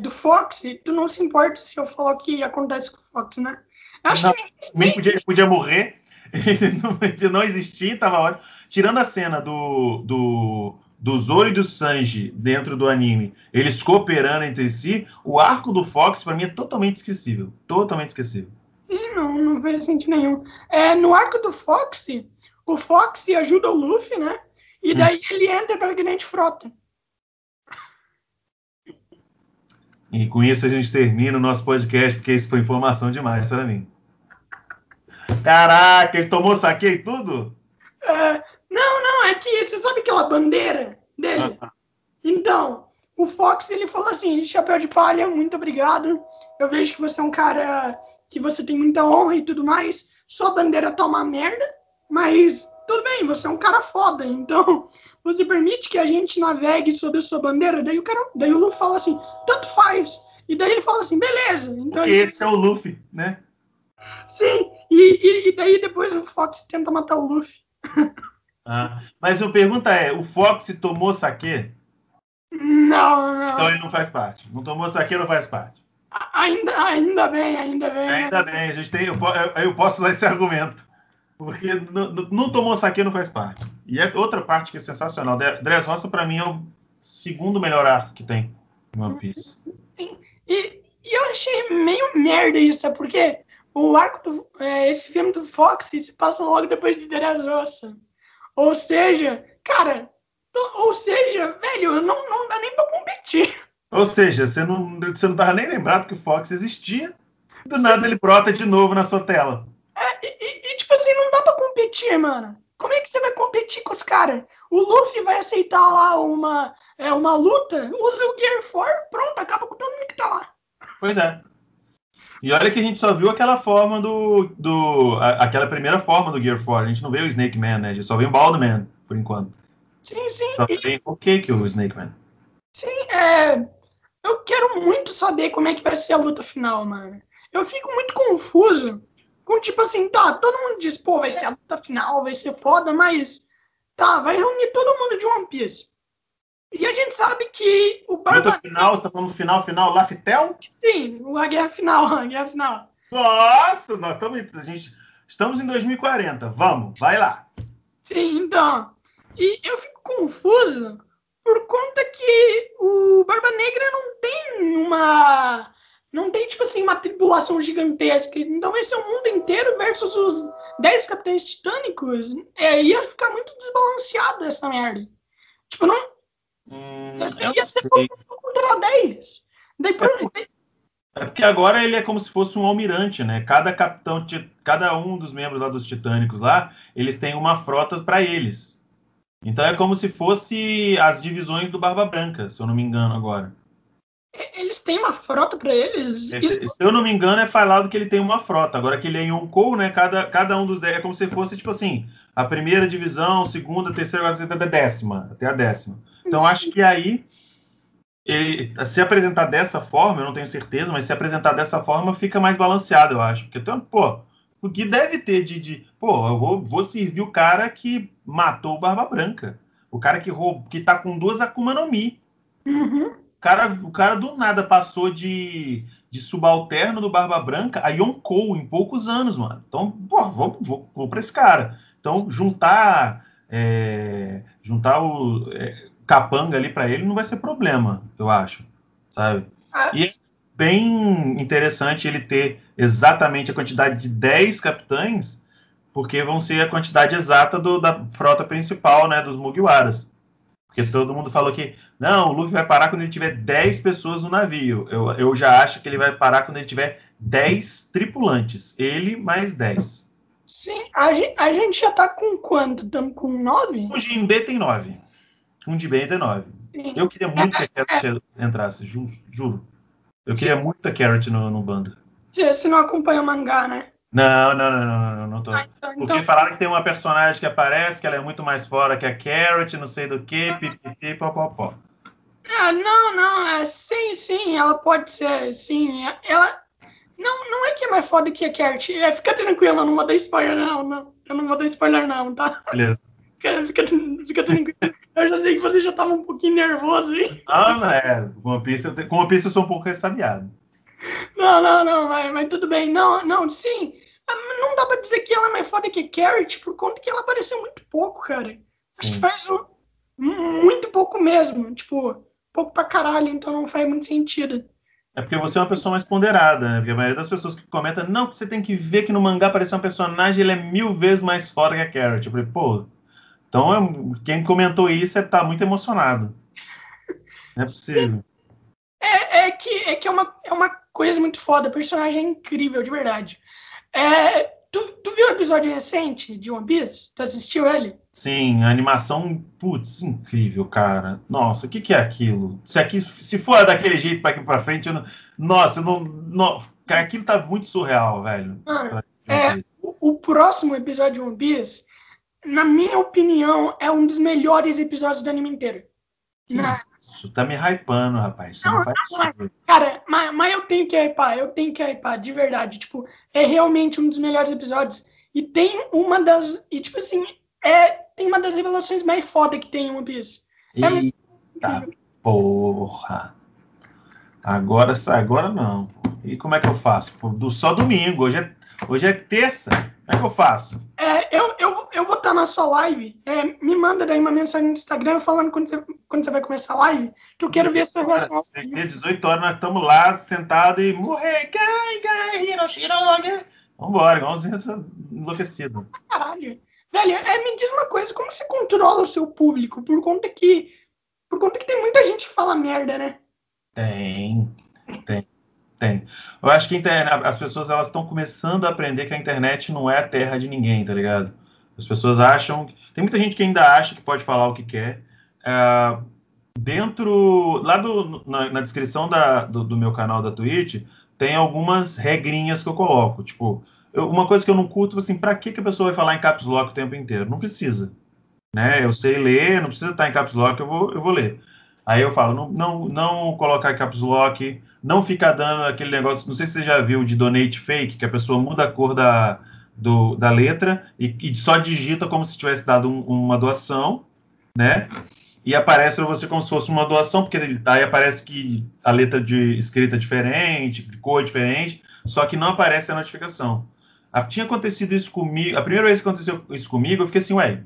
do Fox, tu não se importa se eu falar o que acontece com o Fox, né? Acho que podia morrer, ele não existir, tava ótimo. Tirando a cena do Zoro e do Sanji dentro do anime, eles cooperando entre si, o arco do Fox, pra mim, é totalmente esquecível. Totalmente esquecível. Não fez sentido nenhum. No arco do Fox, o Fox ajuda o Luffy, né? E daí ele entra para a grande frota. E com isso a gente termina o nosso podcast, porque isso foi informação demais para mim. Caraca, ele tomou saque e tudo? Não, é que você sabe aquela bandeira dele? Então, o Fox, ele falou assim, chapéu de palha, muito obrigado, eu vejo que você é um cara que você tem muita honra e tudo mais, sua bandeira tá uma merda, mas... Tudo bem, você é um cara foda, então você permite que a gente navegue sob a sua bandeira? Daí o Luffy fala assim, tanto faz. E daí ele fala assim, beleza. Então, esse é o Luffy, né? Sim, E daí depois o Fox tenta matar o Luffy. Ah, mas a pergunta é, o Fox tomou saquê? Não. Então ele não faz parte. Não tomou saquê, não faz parte. Ainda bem. Ainda bem, a gente tem, eu posso usar esse argumento. Porque não tomou saque não faz parte. E é outra parte que é sensacional. Dressrosa, pra mim, é o segundo melhor arco que tem em One Piece. E eu achei meio merda isso, é porque o arco esse filme do Fox se passa logo depois de Dressrosa. Ou seja, velho, não dá nem pra competir. Ou seja, você não tava nem lembrado que o Fox existia. Do nada ele brota de novo na sua tela. Tipo assim, não dá pra competir, mano. Como é que você vai competir com os caras? O Luffy vai aceitar lá uma luta, usa o Gear 4, pronto, acaba com todo mundo que tá lá. Pois é. E olha que a gente só viu aquela forma aquela primeira forma do Gear 4. A gente não vê o Snake Man, né? A gente só vê o Bald Man, por enquanto. Sim. Só vê o que o Snake Man. Sim, eu quero muito saber como é que vai ser a luta final, mano. Eu fico muito confuso. Tipo assim, tá, todo mundo diz, pô, vai ser a luta final, vai ser foda, mas tá, vai reunir todo mundo de One Piece. E a gente sabe que o Barba... Luta final, você tá falando final, Laftel? Sim, a guerra final. Nossa, estamos em 2040, vamos, vai lá. Sim, então, e eu fico confuso por conta que o Barba Negra não tem, tipo assim, uma tribulação gigantesca. Então vai ser o mundo inteiro versus os 10 capitães titânicos. Ia ficar muito desbalanceado essa merda. Tipo, não... ia ser contra 10. É porque agora ele é como se fosse um almirante, né? Cada um dos membros lá dos titânicos lá, eles têm uma frota pra eles. Então é como se fosse as divisões do Barba Branca, se eu não me engano agora. Eles têm uma frota pra eles? Se eu não me engano, é falado que ele tem uma frota. Agora que ele é em Yonkou, né? Cada um dos 10 é como se fosse, tipo assim, a primeira divisão, segunda, terceira, até a décima. Então, acho que aí, se apresentar dessa forma, eu não tenho certeza, mas se apresentar dessa forma, fica mais balanceado, eu acho. Porque, então, pô, o que deve ter eu vou servir o cara que matou o Barba Branca. O cara que tá com 2 Akuma no Mi. Uhum. O cara do nada passou de subalterno do Barba Branca a Yonkou em poucos anos, mano. Então, pô, vou pra esse cara. Então, juntar o capanga ali pra ele não vai ser problema, eu acho, sabe? E é bem interessante ele ter exatamente a quantidade de 10 capitães, porque vão ser a quantidade exata da frota principal, né, dos Mugiwaras. Porque todo mundo falou que, não, o Luffy vai parar quando ele tiver 10 pessoas no navio. Eu já acho que ele vai parar quando ele tiver 10 tripulantes. Ele mais 10. Sim, a gente já tá com quanto? Estamos com 9? O Jinbe tem 9. O Jinbe tem 9. Sim. Eu queria muito que a Carrot entrasse, juro. Eu queria muito a Carrot no bando. Você não acompanha o mangá, né? Não tô. Porque falaram que tem uma personagem que aparece, que ela é muito mais fora que a Carrot, não sei do que, pipipi, popopó. Sim, ela pode ser, sim. Ela não é que é mais foda que a Carrot. Fica tranquila, eu não vou dar spoiler, não. Eu não vou dar spoiler, não, tá? Beleza. Fica tranquila. Eu já sei que você já tava um pouquinho nervoso, hein? Não. Com One Piece eu sou um pouco ressabiado. Não, mas tudo bem. Não, sim. Não dá pra dizer que ela é mais foda que Carrot por conta que ela apareceu muito pouco, cara. Acho que faz muito pouco mesmo. Tipo, pouco pra caralho, então não faz muito sentido. É porque você é uma pessoa mais ponderada, né? Porque a maioria das pessoas que comenta, que você tem que ver que no mangá apareceu uma personagem, ele é 1000 vezes mais foda que a Carrot. Eu falei, pô, então quem comentou isso tá muito emocionado. Não é possível. É que é uma coisa muito foda, o personagem é incrível, de verdade. Tu viu o episódio recente de One Piece? Tu assistiu ele? Sim, a animação, putz, incrível, cara. Nossa, o que é aquilo? Se for daquele jeito pra aqui pra frente, aquilo tá muito surreal, velho. O próximo episódio de One Piece, na minha opinião, é um dos melhores episódios do anime inteiro. Isso, tá me hypando, rapaz. Você não faz isso. Mas, cara, mas eu tenho que hypar, de verdade. Tipo, é realmente um dos melhores episódios. E tem uma das. E, tipo assim, tem uma das revelações mais foda que tem em One Piece. Eita porra! Agora não. Pô. E como é que eu faço? Pô, só domingo, hoje é terça. Como é que eu faço? Eu vou estar na sua live. Me manda daí uma mensagem no Instagram falando quando você vai começar a live, que eu quero ver a sua reação ao vivo. 18 horas nós estamos lá sentados e morrer. Vambora, igualzinho enlouquecido. Caralho. Velho, me diz uma coisa, como você controla o seu público? Por conta que tem muita gente que fala merda, né? Tem. Eu acho que as pessoas elas estão começando a aprender que a internet não é a terra de ninguém, tá ligado? As pessoas acham... Tem muita gente que ainda acha que pode falar o que quer. Na descrição do meu canal da Twitch, tem algumas regrinhas que eu coloco. Tipo, uma coisa que eu não curto, assim, pra que a pessoa vai falar em caps lock o tempo inteiro? Não precisa. Né? Eu sei ler, não precisa estar em caps lock, eu vou ler. Aí eu falo, não colocar caps lock, não ficar dando aquele negócio, não sei se você já viu, de donate fake, que a pessoa muda a cor da letra e só digita como se tivesse dado uma doação, né? E aparece para você como se fosse uma doação, porque aí aparece que a letra de escrita é diferente, de cor é diferente, só que não aparece a notificação. Tinha acontecido isso comigo, a primeira vez que aconteceu isso comigo, eu fiquei assim, ué,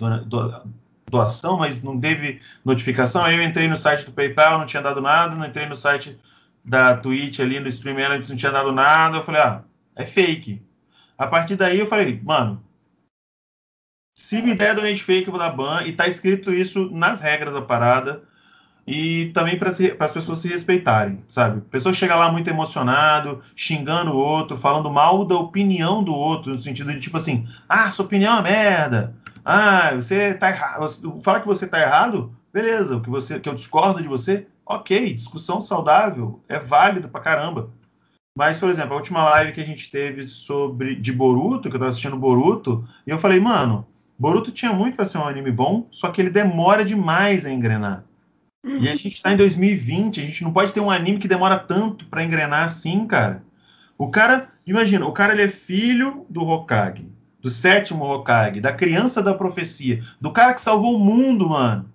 doação, mas não teve notificação. Aí eu entrei no site do PayPal, não tinha dado nada, não entrei no site da Twitch ali, no Stream Elements, não tinha dado nada. Eu falei, é fake. A partir daí eu falei, mano, se me der donate fake, eu vou dar ban, e tá escrito isso nas regras da parada, e também para as pessoas se respeitarem, sabe? A pessoa chega lá muito emocionado, xingando o outro, falando mal da opinião do outro, no sentido de tipo assim, sua opinião é uma merda. Você tá errado. Fala que você tá errado, beleza. Que eu discordo de você, ok. Discussão saudável, é válido pra caramba. Mas, por exemplo, a última live que a gente teve de Boruto, que eu tava assistindo Boruto, e eu falei, mano, Boruto tinha muito pra ser um anime bom, só que ele demora demais a engrenar. E a gente tá em 2020, a gente não pode ter um anime que demora tanto pra engrenar assim, cara. O cara, imagina, o cara ele é filho do Hokage, do 7º Hokage, da criança da profecia, do cara que salvou o mundo, mano.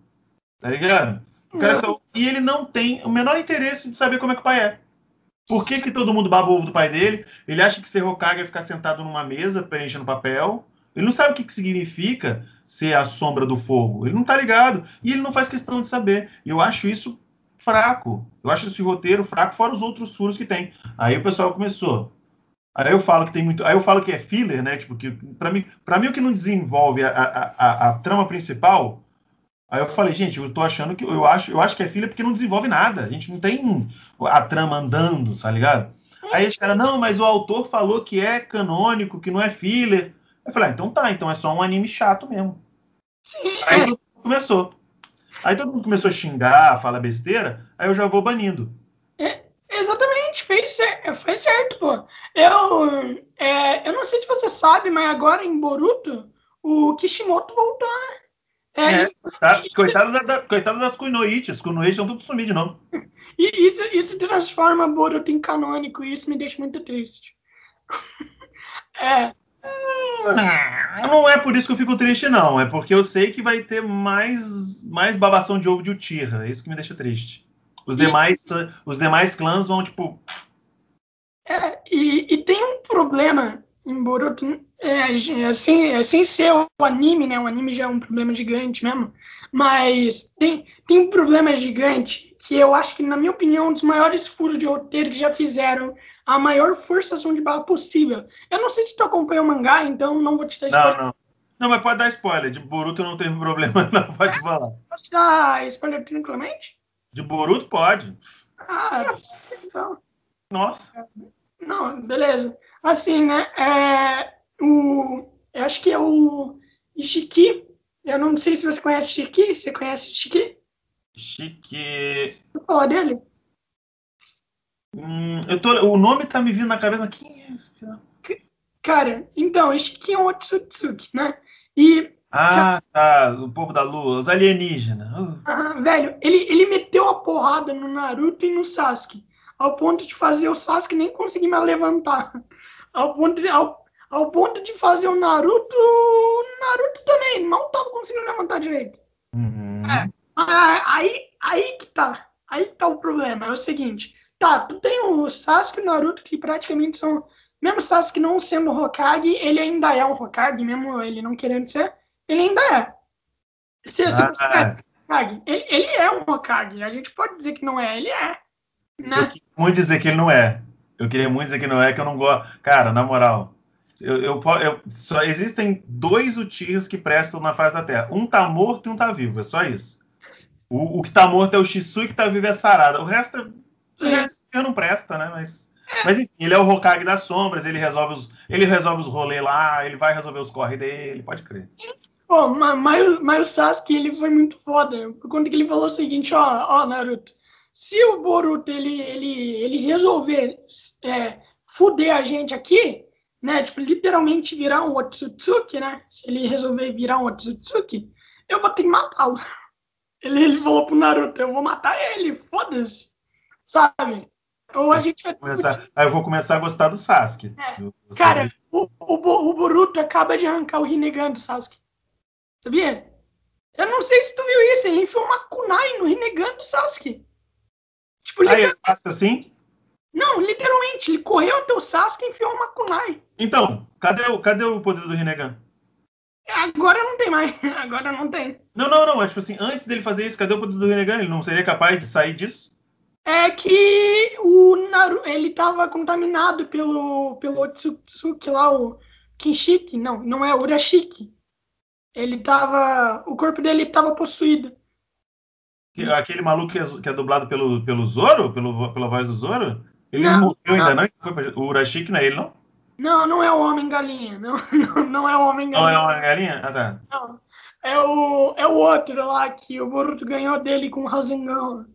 Tá ligado? O cara que salvou... E ele não tem o menor interesse de saber como é que o pai é. Por que todo mundo baba o ovo do pai dele? Ele acha que ser Hokage é ficar sentado numa mesa, preenchendo papel. Ele não sabe o que significa ser a sombra do fogo. Ele não tá ligado. E ele não faz questão de saber. E eu acho isso fraco. Eu acho esse roteiro fraco, fora os outros furos que tem. Aí o pessoal começou... Aí eu falo que tem muito. Aí eu falo que é filler, né? Tipo, que pra mim o que não desenvolve a trama principal. Aí eu falei, gente, eu tô achando que. Eu acho que é filler porque não desenvolve nada. A gente não tem a trama andando, tá ligado? Aí os caras, não, mas o autor falou que é canônico, que não é filler. Aí eu falei, então é só um anime chato mesmo. Sim. Aí todo mundo começou. Aí todo mundo começou a xingar, falar besteira, aí eu já vou banindo. Exatamente, fez certo, pô. Eu não sei se você sabe, mas agora em Boruto, o Kishimoto voltou, né? Coitado das Kunoichi, as Kunoichi vão tudo sumir de novo. E isso transforma Boruto em canônico, e isso me deixa muito triste. Não é por isso que eu fico triste, não. É porque eu sei que vai ter mais babação de ovo de Uchiha, é isso que me deixa triste. Os demais clãs vão, tipo... E tem um problema em Boruto, sem ser o anime, né? O anime já é um problema gigante mesmo, mas tem um problema gigante que eu acho que, na minha opinião, é um dos maiores furos de roteiro que já fizeram, a maior forçação de barra possível. Eu não sei se tu acompanha o mangá, então não vou te dar spoiler. Não, mas pode dar spoiler. De Boruto não tem problema, não, pode falar. Pode te dar spoiler tranquilamente? De Boruto pode. Então. Nossa. Não, beleza. Assim, né? Eu acho que é o Ishiki. Eu não sei se você conhece Ishiki. Você conhece Ishiki? Ishiki. Vou falar dele? O nome tá me vindo na cabeça. Quem é esse? Cara, então, Ishiki é um Otsutsuki, né? E Ah, tá. O povo da lua, os alienígenas. Velho, ele meteu a porrada no Naruto e no Sasuke, ao ponto de fazer o Sasuke nem conseguir mais levantar. Ao ponto de fazer o Naruto também não tava conseguindo levantar direito. Uhum. É. Aí que tá o problema. É o seguinte, tá, tu tem o Sasuke e o Naruto que praticamente são, mesmo o Sasuke não sendo Hokage, ele ainda é um Hokage, mesmo ele não querendo ser, ele ainda é. Se você é Hokage, ele é um Hokage, a gente pode dizer que não é, ele é. Né? Eu queria muito dizer que ele não é. Que eu não gosto. Cara, na moral, só existem dois Uchihas que prestam na face da Terra. Um tá morto e um tá vivo, é só isso. O que tá morto é o Shisui, que tá vivo é Sarada. O resto não presta, né? Mas enfim, ele é o Hokage das sombras, ele resolve os rolês lá, ele vai resolver os corre dele, pode crer. Pô, mas o Sasuke, ele foi muito foda, por conta que ele falou o seguinte, ó, Naruto, se o Boruto, ele resolver fuder a gente aqui, né, tipo, literalmente virar um Otsutsuki, né, se ele resolver virar um Otsutsuki, eu vou ter que matá-lo. Ele falou pro Naruto, eu vou matar ele, foda-se, sabe? Ou a gente vai começar. Aí eu vou começar a gostar do Sasuke. É. Cara, o Boruto acaba de arrancar o Rinnegan do Sasuke. Sabia? Eu não sei se tu viu isso, ele enfiou uma kunai no Rinnegan do Sasuke. Tipo, ele... Aí ele passa assim? Não, literalmente, ele correu até o Sasuke e enfiou uma kunai. Então, cadê o poder do Rinnegan? Agora não tem mais, agora não tem. Não, é tipo assim, antes dele fazer isso, cadê o poder do Rinnegan? Ele não seria capaz de sair disso? É que o Naruto, ele tava contaminado pelo Otsutsuki lá, o Kinshiki, não é, Urashiki. O corpo dele tava possuído. Aquele maluco que é dublado pelo Zoro, pela voz do Zoro? Ele não morreu ainda, não? O Urashiki não é ele, não? Não é o Homem-Galinha, não é o Homem-Galinha. Não é o Homem-Galinha? Ah, tá. Não, é o outro lá que o Boruto ganhou dele com o Rasengan.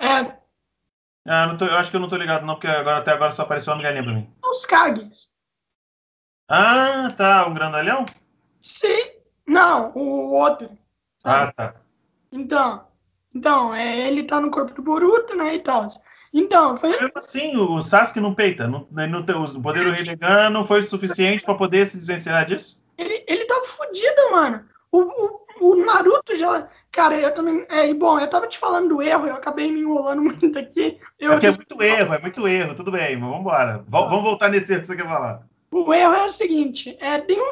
É. Ah, eu acho que eu não tô ligado, não, porque até agora só apareceu uma galinha pra mim. Os Kages. Ah, tá. O grandalhão? Sim. Não, o outro. Sabe? Ah, tá. Então, ele tá no corpo do Boruto, né, e tal. Então, foi... Assim, o Sasuke não peita. O poder do Rinnegan não foi suficiente pra poder se desvencilhar disso? Ele tava fudido, mano. O Naruto já... Cara, eu também... Bom, eu tava te falando do erro, eu acabei me enrolando muito aqui. Porque é muito erro, tudo bem, mas vambora. Vamos voltar nesse erro que você quer falar. O erro é o seguinte,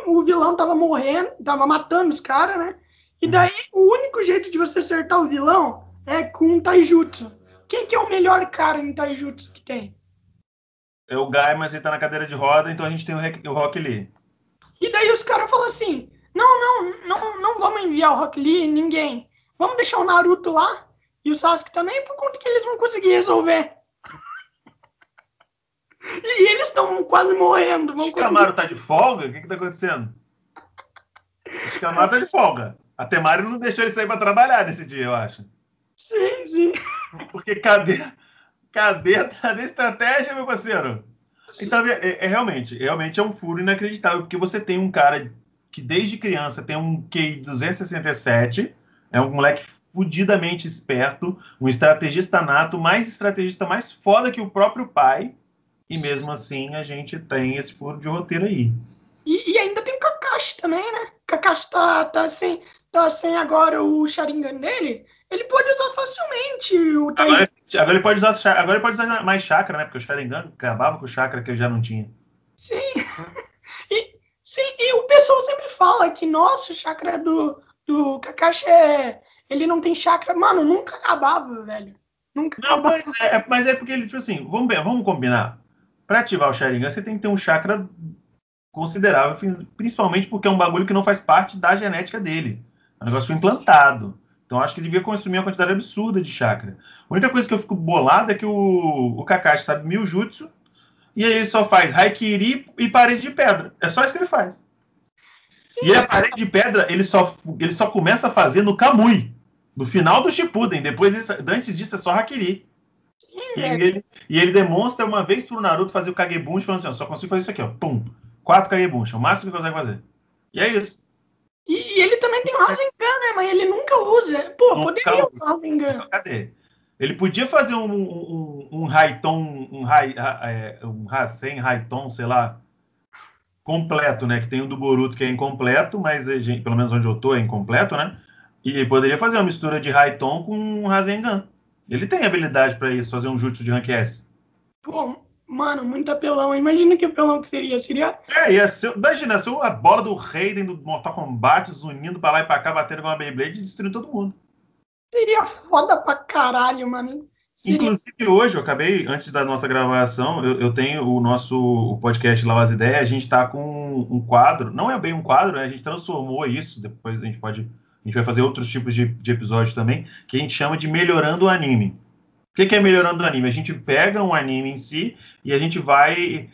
o vilão tava morrendo, tava matando os caras, né? E daí, o único jeito de você acertar o vilão é com um taijutsu. Quem que é o melhor cara em taijutsu que tem? É o Guy, mas ele tá na cadeira de roda, então a gente tem o Rock Lee. E daí os caras falam assim... Não vamos enviar o Rock Lee, ninguém. Vamos deixar o Naruto lá e o Sasuke também, por conta que eles vão conseguir resolver. E eles estão quase morrendo. O Shikamaru tá de folga? O que tá acontecendo? O Shikamaru tá de folga. A Temari não deixou ele sair pra trabalhar nesse dia, eu acho. Sim. Porque cadê a estratégia, meu parceiro? Então, realmente é um furo inacreditável, porque você tem um cara... que desde criança tem um QI 267, é um moleque fudidamente esperto, um estrategista nato, mais foda que o próprio pai, e mesmo assim a gente tem esse furo de roteiro aí. E ainda tem o Kakashi também, né? Kakashi tá sem agora o Sharingan dele, ele pode usar facilmente o Taijutsu. Agora ele pode usar mais chakra, né? Porque o Sharingan acabava com o chakra que eu já não tinha. Sim. Sim, e o pessoal sempre fala que, nossa, o chakra do Kakashi ele não tem chakra. Mano, nunca acabava, velho. Nunca acabava. Mas é porque ele, tipo assim, vamos combinar. Pra ativar o Sharingan, você tem que ter um chakra considerável, principalmente porque é um bagulho que não faz parte da genética dele. É um negócio implantado. Então acho que devia consumir uma quantidade absurda de chakra. A única coisa que eu fico bolado é que o Kakashi sabe Miljutsu, e aí ele só faz Haikiri e parede de pedra. É só isso que ele faz. Sim. E a parede de pedra, ele só começa a fazer no Kamui. No final do Shippuden. Antes disso é só Haikiri. Sim, e ele demonstra uma vez pro Naruto fazer o Kagebunshi, falando assim, ó, só consigo fazer isso aqui, ó. Pum. 4 Kagebunshi. É o máximo que consegue fazer. E é isso. E ele também tem o Rasengan, né? Mas ele nunca usa. Pô, nunca poderia usar o Rasengan. Cadê? Ele podia fazer um Raiton, um Rasen, Raiton, sei lá, completo, né? Que tem o do Boruto que é incompleto, mas pelo menos onde eu tô é incompleto, né? E ele poderia fazer uma mistura de Raiton com um Rasengan. Ele tem habilidade pra isso, fazer um jutsu de rank S. Pô, mano, muito apelão. Imagina que apelão que seria. Imagina, se a bola do Raiden do Mortal Kombat unindo pra lá e pra cá, batendo com uma Beyblade e destruindo todo mundo. Seria foda pra caralho, mano. Inclusive hoje, eu acabei, antes da nossa gravação, eu tenho o nosso podcast Lá As Ideias, a gente tá com um quadro, não é bem um quadro, né? A gente transformou isso, depois a gente vai fazer outros tipos de episódios também, que a gente chama de Melhorando o Anime. O que é Melhorando o Anime? A gente pega um anime em si e a gente vai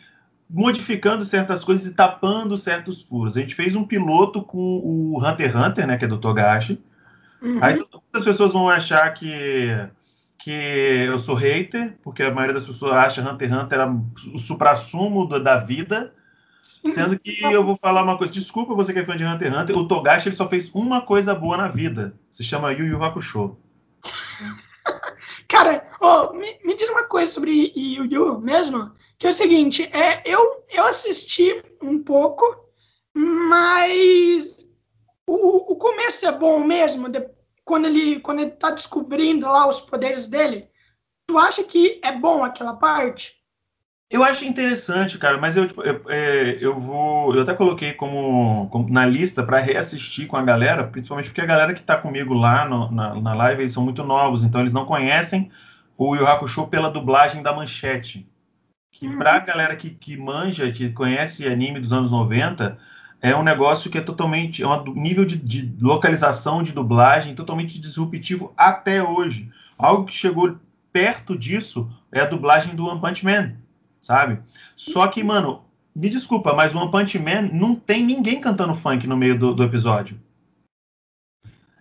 modificando certas coisas e tapando certos furos. A gente fez um piloto com o Hunter x Hunter, né, que é do Togashi. Uhum. Aí todas as pessoas vão achar que eu sou hater, porque a maioria das pessoas acha Hunter x Hunter o suprassumo da vida. Sendo que eu vou falar uma coisa. Desculpa você que é fã de Hunter x Hunter. O Togashi ele só fez uma coisa boa na vida. Se chama Yu Yu Hakusho. Cara, oh, me diz uma coisa sobre Yu Yu mesmo. Que é o seguinte, eu assisti um pouco, mas o começo é bom mesmo. Quando ele tá descobrindo lá os poderes dele. Tu acha que é bom aquela parte? Eu acho interessante, cara, mas eu até coloquei como na lista para reassistir com a galera, principalmente porque a galera que tá comigo lá na live, eles são muito novos, então eles não conhecem o Yu Hakusho pela dublagem da manchete. Que pra galera que manja, que conhece anime dos anos 90, é um negócio que é totalmente, é um nível de localização de dublagem totalmente disruptivo até hoje. Algo que chegou perto disso é a dublagem do One Punch Man. Sabe? Só que, mano, me desculpa, mas o One Punch Man não tem ninguém cantando funk no meio do episódio.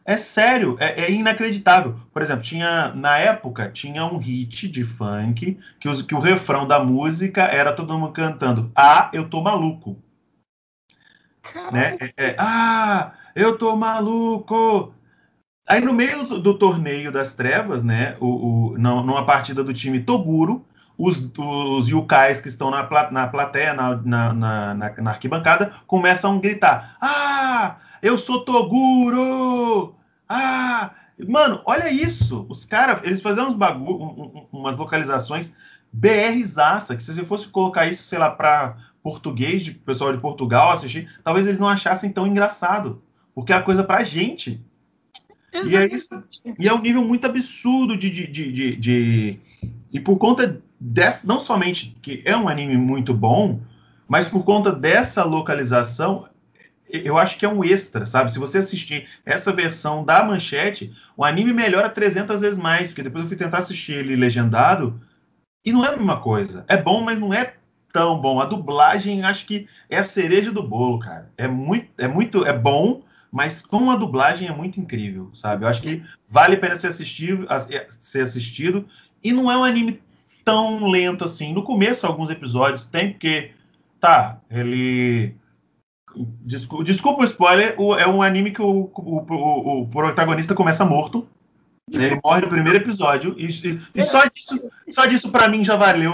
É sério, é inacreditável. Por exemplo, na época tinha um hit de funk que o refrão da música era todo mundo cantando "Ah, eu tô maluco". Né? "Ah, eu tô maluco". Aí no meio do torneio das trevas, né? Numa partida do time Toguro, os yukais que estão na plateia, na arquibancada, começam a gritar: "Ah, eu sou Toguro! Ah!" Mano, olha isso! Os caras, eles fazem umas localizações BRzaça, que se você fosse colocar isso, sei lá, para português, de pessoal de Portugal assistir, talvez eles não achassem tão engraçado, porque é a coisa pra gente. E é isso. E é um nível muito absurdo de... E por conta dessa, não somente que é um anime muito bom, mas por conta dessa localização, eu acho que é um extra, sabe? Se você assistir essa versão da manchete, o anime melhora 300 vezes mais, porque depois eu fui tentar assistir ele legendado, e não é a mesma coisa. É bom, mas não é tão bom. A dublagem, acho que é a cereja do bolo, cara. É bom, mas com a dublagem é muito incrível, sabe? Eu acho que vale a pena ser assistido. E não é um anime tão lento assim. No começo, alguns episódios tem, porque... Tá, ele... Desculpa o spoiler, é um anime que o protagonista começa morto. Né? Ele morre no primeiro episódio. E só disso pra mim já vale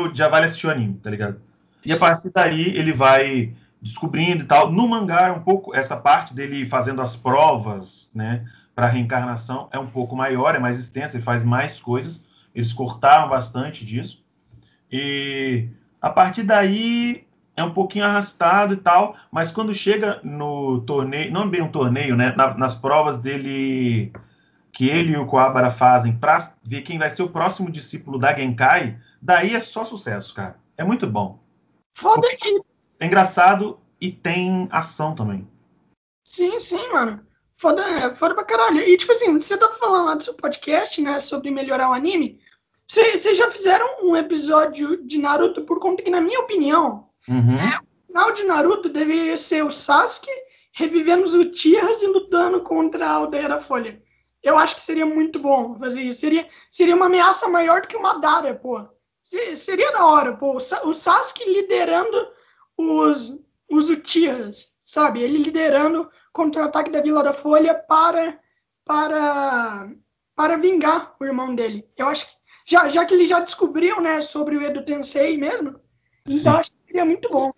assistir o anime, tá ligado? E a partir daí, ele vai descobrindo e tal. No mangá, é um pouco... Essa parte dele fazendo as provas, né? Pra reencarnação, é um pouco maior, é mais extensa, ele faz mais coisas. Eles cortaram bastante disso. E a partir daí é um pouquinho arrastado e tal. Mas quando chega no torneio, não é bem um torneio, né? Nas provas dele, que ele e o Kuwabara fazem para ver quem vai ser o próximo discípulo da Genkai, daí é só sucesso, cara. É muito bom. Foda-se. É engraçado e tem ação também. Sim, sim, mano. Foda pra caralho. E tipo assim, você tava falando lá do seu podcast, né, sobre melhorar o anime. Vocês já fizeram um episódio de Naruto por conta que, na minha opinião, né, o final de Naruto deveria ser o Sasuke revivendo os Uchihas e lutando contra a Aldeia da Folha. Eu acho que seria muito bom fazer isso. Seria uma ameaça maior do que o Madara, pô. Seria da hora, pô. O Sasuke liderando os Uchihas, sabe? Ele liderando contra-ataque da Vila da Folha para vingar o irmão dele. Eu acho que, já que eles já descobriam, né, sobre o Edo Tensei mesmo, então acho que seria muito bom.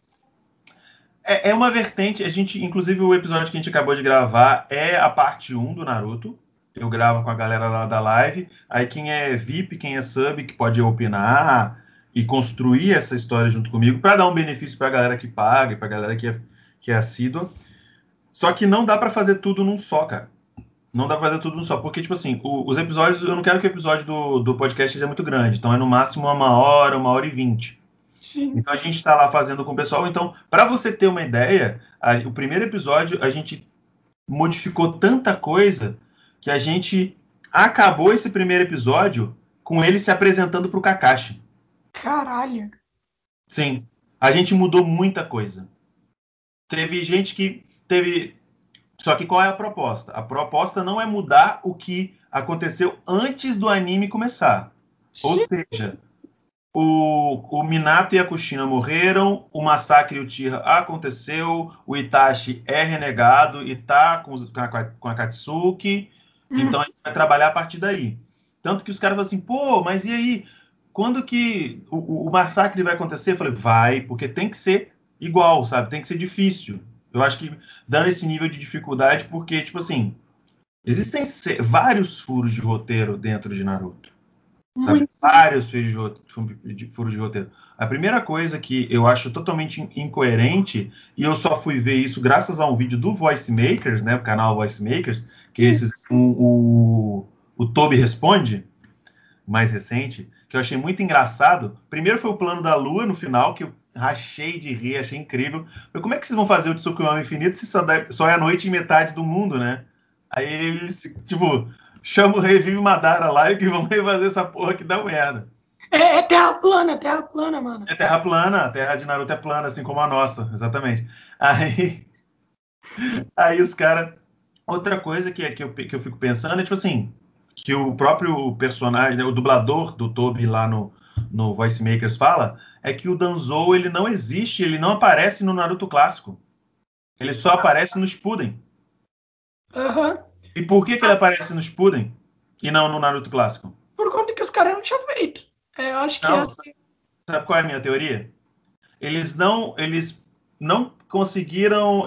É uma vertente, a gente, inclusive o episódio que a gente acabou de gravar é a parte 1 do Naruto. Eu gravo com a galera lá da live, aí quem é VIP, quem é sub, que pode opinar e construir essa história junto comigo, para dar um benefício para a galera que paga, para a galera que é assídua. Só que não dá para fazer tudo num só, cara. Não dá para fazer tudo num só, porque, tipo assim, os episódios, eu não quero que o episódio do podcast seja muito grande, então é no máximo 1 hora, 1 hora e 20. Sim. Então a gente está lá fazendo com o pessoal, então, para você ter uma ideia, o primeiro episódio a gente modificou tanta coisa que a gente acabou esse primeiro episódio com ele se apresentando pro Kakashi. Caralho! Sim, a gente mudou muita coisa. Teve gente que teve... Só que qual é a proposta? A proposta não é mudar o que aconteceu antes do anime começar. Ou seja, o Minato e a Kushina morreram, o massacre Uchiha aconteceu, o Itachi é renegado e tá com a Katsuki... Então a gente vai trabalhar a partir daí. Tanto que os caras falam assim, pô, mas e aí? Quando que o massacre vai acontecer? Eu falei, vai, porque tem que ser igual, sabe? Tem que ser difícil. Eu acho que dando esse nível de dificuldade, porque, tipo assim, existem vários furos de roteiro dentro de Naruto. Sabe? Vários furos de roteiro. A primeira coisa que eu acho totalmente incoerente, e eu só fui ver isso graças a um vídeo do Voice Makers, né, o canal Voice Makers, que o Toby Responde, mais recente, que eu achei muito engraçado. Primeiro foi o plano da Lua no final, que eu rachei de rir, achei incrível. Mas como é que vocês vão fazer o Tsukuyomi infinito se só é a noite e metade do mundo, né? Aí eles, tipo, chama o Revive Madara lá e que vão refazer essa porra que dá merda. É terra plana, mano. É terra plana, a terra de Naruto é plana, assim como a nossa, exatamente. Aí os caras... Outra coisa que eu fico pensando é, tipo assim, que o próprio personagem, né, o dublador do Toby lá no Voice Makers fala, é que o Danzou, ele não existe, ele não aparece no Naruto clássico. Ele só aparece no Shippuden. Aham. E por que ele aparece no Shippuden e não no Naruto clássico? Por conta que os caras não tinham feito. Eu acho que não, assim... Sabe qual é a minha teoria? Eles não conseguiram...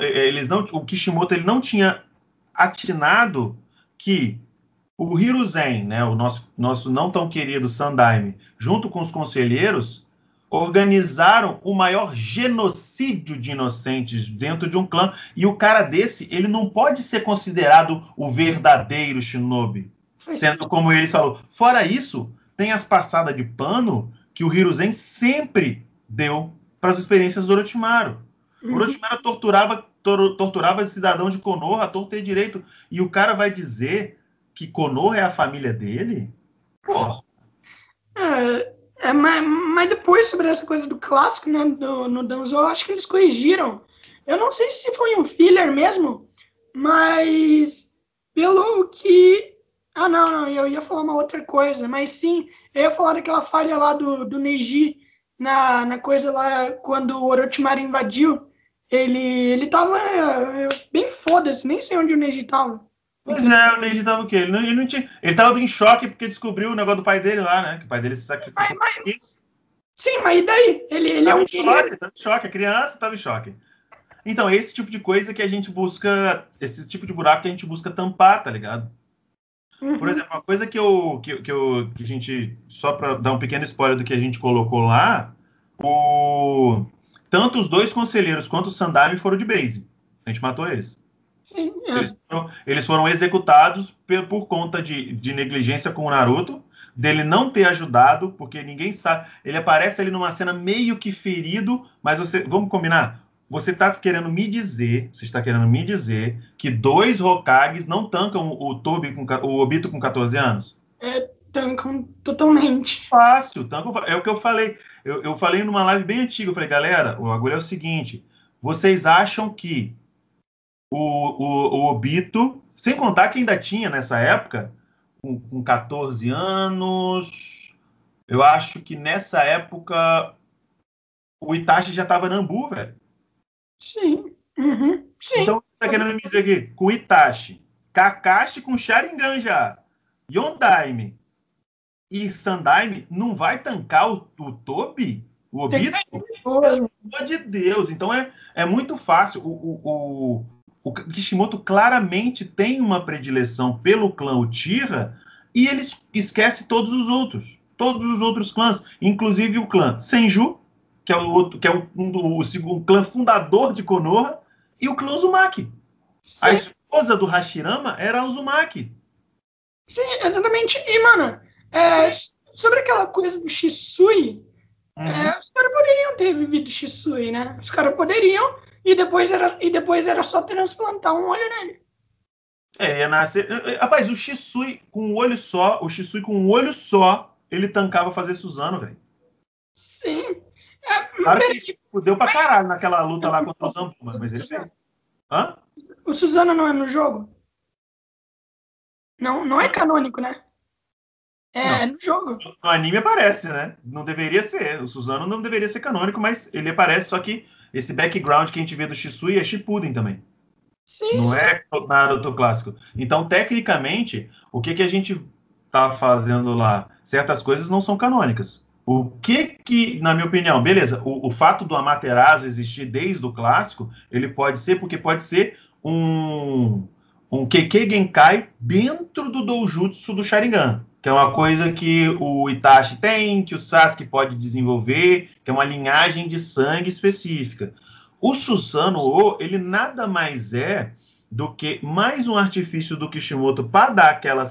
O Kishimoto ele não tinha atinado que o Hiruzen, né, o nosso não tão querido Sandaime, junto com os conselheiros, organizaram o maior genocídio de inocentes dentro de um clã. E o cara desse, ele não pode ser considerado o verdadeiro shinobi. Sendo como ele falou. Fora isso, tem as passadas de pano que o Hiruzen sempre deu para as experiências do Orochimaru. O Orochimaru torturava cidadão de Konoha, torto e direito. E o cara vai dizer que Konoha é a família dele? Porra. Mas depois, sobre essa coisa do clássico, né, no Danzou, acho que eles corrigiram. Eu não sei se foi um filler mesmo, mas pelo que... eu ia falar uma outra coisa, mas sim, eu ia falar daquela falha lá do Neji, na coisa lá, quando o Orochimaru invadiu, ele tava bem foda-se, nem sei onde o Neji tava. Pois é, o Neji tava o quê? Ele tava em choque porque descobriu o negócio do pai dele lá, né? Que o pai dele se sacrificou. Sim, mas e daí? Ele tava em choque, a criança tava em choque. Então, esse tipo de coisa que a gente busca, esse tipo de buraco que a gente busca tampar, tá ligado? Por exemplo, uma coisa que a gente, só para dar um pequeno spoiler do que a gente colocou lá, tanto os dois conselheiros quanto o Sandaime foram de base. A gente matou eles. Sim. Eles foram executados por conta de negligência com o Naruto, dele não ter ajudado, porque ninguém sabe. Ele aparece ali numa cena meio que ferido, mas vamos combinar? Você está querendo me dizer que 2 Hokages não tancam o Obito com 14 anos? Tancam totalmente. Fácil, tancam. É o que eu falei. Eu falei numa live bem antiga. Eu falei, galera, o agulha é o seguinte. Vocês acham que o Obito, sem contar que ainda tinha nessa época, com 14 anos, eu acho que nessa época o Itachi já estava na Nambu, velho. Sim. Sim. Então, você tá querendo me dizer aqui, com Itachi, Kakashi com Sharingan já, Yondaime e Sandaime não vai tancar o Tobi? O Obito? Pelo amor de Deus. Então, é muito fácil. O Kishimoto claramente tem uma predileção pelo clã Uchiha e ele esquece todos os outros. Todos os outros clãs, inclusive o clã Senju, que é o clã fundador de Konoha, e o clã Uzumaki. Sim. A esposa do Hashirama era a Uzumaki. Sim, exatamente. E, mano, sobre aquela coisa do Shisui, os caras poderiam ter vivido Shisui, né? Os caras poderiam, e depois era só transplantar um olho nele. É, ia nascer... Rapaz, o Shisui com um olho só, ele tancava fazer Suzano, velho. Sim. Claro que ele fudeu pra caralho naquela luta lá contra os Ampumas, mas ele fez. Hã? O Suzano não é no jogo? Não, não é canônico, né? É no jogo. No anime aparece, né? Não deveria ser. O Suzano não deveria ser canônico, mas ele aparece, só que esse background que a gente vê do Shisui é Shippuden também. Sim, não é Naruto clássico. Então, tecnicamente, o que a gente... tá fazendo lá, certas coisas não são canônicas. O que, na minha opinião, beleza, o fato do Amaterasu existir desde o clássico, ele pode ser, porque pode ser um Kekkei Genkai dentro do doujutsu do Sharingan, que é uma coisa que o Itachi tem, que o Sasuke pode desenvolver, que é uma linhagem de sangue específica. O Susanoo, ele nada mais é do que mais um artifício do Kishimoto para dar aquela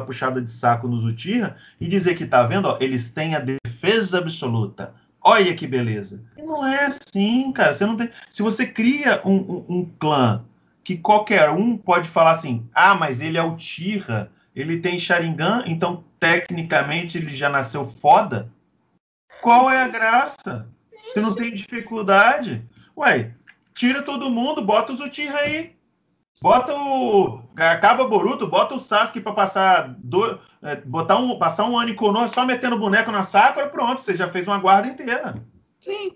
puxada de saco nos Uchiha e dizer que, tá vendo, ó, eles têm a defesa absoluta. Olha que beleza. E não é assim, cara. Você não tem... Se você cria um clã que qualquer um pode falar assim, ah, mas ele é Uchiha, ele tem Sharingan, então tecnicamente ele já nasceu foda. Qual é a graça? Você não tem dificuldade? Ué, tira todo mundo, bota os Uchiha aí. Acaba Boruto, bota o Sasuke pra passar um ano em Konoha só metendo boneco na Sakura, pronto, você já fez uma guarda inteira. Sim,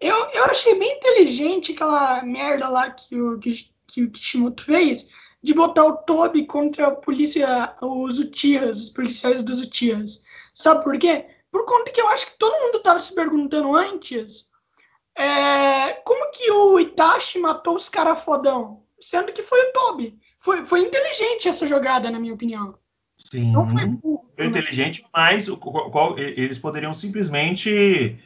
eu achei bem inteligente aquela merda lá que o Kishimoto fez, de botar o Tobi contra a polícia, os Uchihas, os policiais dos Uchihas. Sabe por quê? Por conta que eu acho que todo mundo tava se perguntando antes, como que o Itachi matou os caras fodão? Sendo que foi o Tobi. Foi inteligente essa jogada, na minha opinião. Sim. Não foi burro. Foi inteligente, mas eles poderiam simplesmente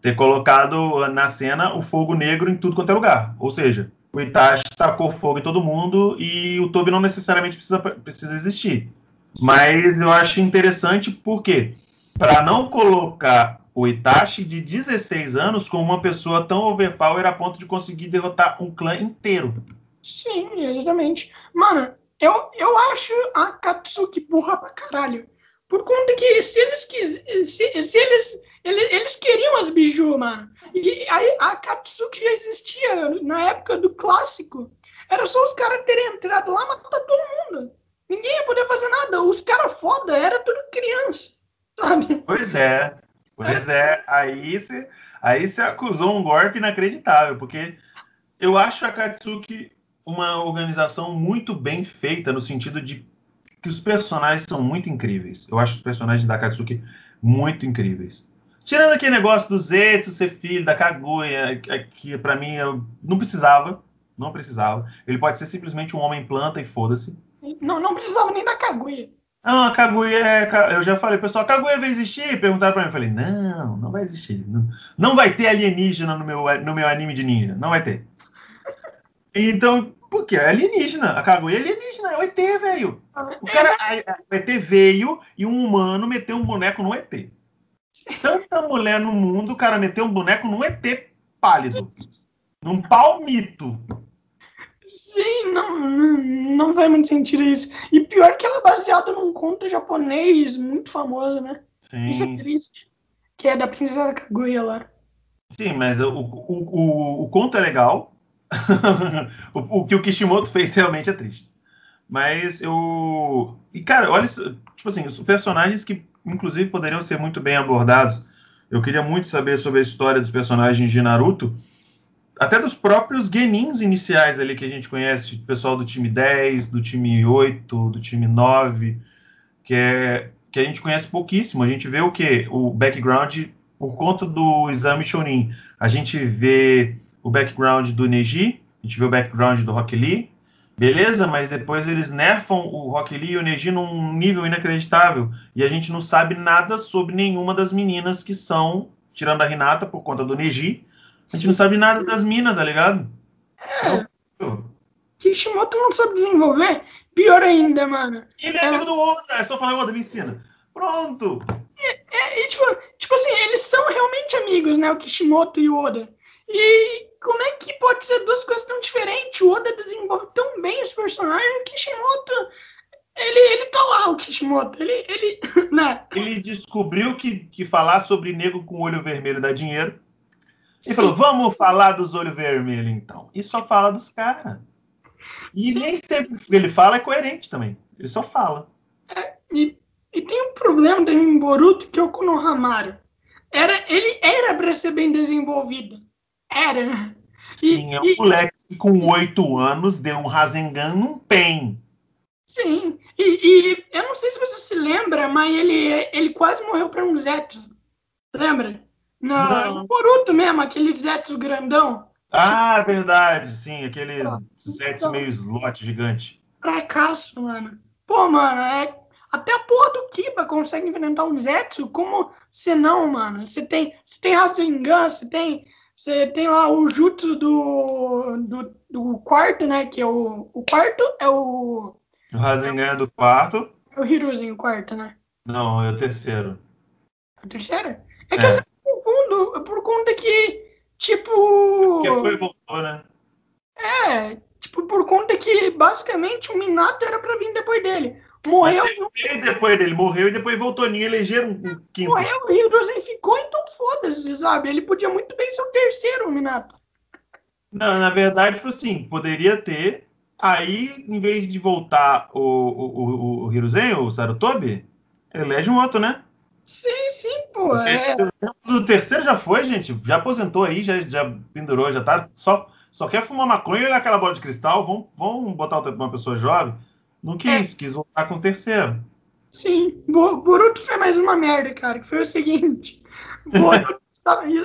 ter colocado na cena o fogo negro em tudo quanto é lugar. Ou seja, o Itachi tacou fogo em todo mundo e o Tobi não necessariamente precisa existir. Mas eu acho interessante porque, para não colocar o Itachi de 16 anos como uma pessoa tão overpower a ponto de conseguir derrotar um clã inteiro. Sim, exatamente. Mano, eu acho a Katsuki burra pra caralho. Por conta que eles queriam as biju, mano. E a Katsuki já existia na época do clássico. Era só os caras terem entrado lá e matar todo mundo. Ninguém ia poder fazer nada. Os caras foda, era tudo criança, sabe? Pois é. Aí você acusou um golpe inacreditável, porque eu acho a Katsuki uma organização muito bem feita, no sentido de que os personagens são muito incríveis. Eu acho os personagens da Katsuki muito incríveis. Tirando aquele negócio do Zetsu ser filho da Kaguya, que pra mim eu não precisava. Ele pode ser simplesmente um homem planta e foda-se. Não precisava nem da Kaguya. Ah, a Kaguya eu já falei, pessoal, a Kaguya vai existir? Perguntaram pra mim, eu falei, não vai existir. Não vai ter alienígena no meu anime de ninja, não vai ter. Então, porque é alienígena. A Kaguya é alienígena, é o ET, velho. O cara, o ET veio e um humano meteu um boneco no ET. Tanta mulher no mundo, o cara meteu um boneco num ET pálido. Num palmito. Sim, não faz muito sentido isso. E pior que ela é baseada num conto japonês muito famoso, né? Sim. Isso é triste. Que é da princesa Kaguya lá. Sim, mas o conto é legal. O que o Kishimoto fez realmente é triste. Mas eu... E, cara, olha... Tipo assim, os personagens que, inclusive, poderiam ser muito bem abordados. Eu queria muito saber sobre a história dos personagens de Naruto. até dos próprios genins iniciais ali que a gente conhece, pessoal do time 10, do time 8, do time 9, que a gente conhece pouquíssimo. A gente vê o quê? O background por conta do exame Shonin. A gente vê o background do Neji, a gente vê o background do Rock Lee, beleza, mas depois eles nerfam o Rock Lee e o Neji num nível inacreditável, e a gente não sabe nada sobre nenhuma das meninas que são, tirando a Hinata por conta do Neji, a gente não sabe nada das minas, tá ligado? É, Kishimoto não sabe desenvolver, pior ainda, mano. Ele é amigo do Oda, é só falar, Oda, me ensina. Pronto! Tipo assim, eles são realmente amigos, né, o Kishimoto e o Oda. E como é que pode ser duas coisas tão diferentes? O Oda desenvolve tão bem os personagens, o Kishimoto, ele tá lá, o Kishimoto, ele né? Ele descobriu que falar sobre nego com olho vermelho dá dinheiro, e falou, vamos falar dos olhos vermelhos, então. E só fala dos caras. E nem sempre ele fala, é coerente também, ele só fala. É, e tem um problema também em Boruto, que é o Konohamaru. Ele era pra ser bem desenvolvido. Era. Sim, é um moleque que com 8 anos deu um Rasengan num pen. Sim, e eu não sei se você se lembra, mas ele quase morreu pra um Zetsu. Lembra? No Boruto mesmo, aquele Zetsu grandão. Ah, verdade, sim, aquele Zetsu meio slot gigante. Fracasso, mano. Pô, mano, até a porra do Kiba consegue enfrentar um Zetsu, como se não, mano. Você tem Rasengan, você tem lá o jutsu do quarto, né? Que é o quarto é o... O Rasengan é do quarto. É o Hiruzen, o quarto, né? Não, é o terceiro. É o terceiro? É que eu sempre confundo, por conta que, tipo... Porque foi e voltou, né? É, tipo, por conta que, basicamente, o Minato era pra vir depois dele. Morreu... Veio depois dele, morreu e depois voltou, nem elegeram um quinto. Morreu e o Hiruzen ficou, então foda-se, sabe? Ele podia muito bem ser o terceiro, o Minato. Não, na verdade, tipo assim, poderia ter. Aí, em vez de voltar o Hiruzen, o Sarutobi, elege um outro, né? Sim, sim, pô. O terceiro já foi, gente. Já aposentou aí, já pendurou, já tá. Só quer fumar maconha e olhar aquela bola de cristal. Vamos botar uma pessoa jovem. Não quis voltar com o terceiro. Sim, Boruto foi mais uma merda, cara, que foi o seguinte,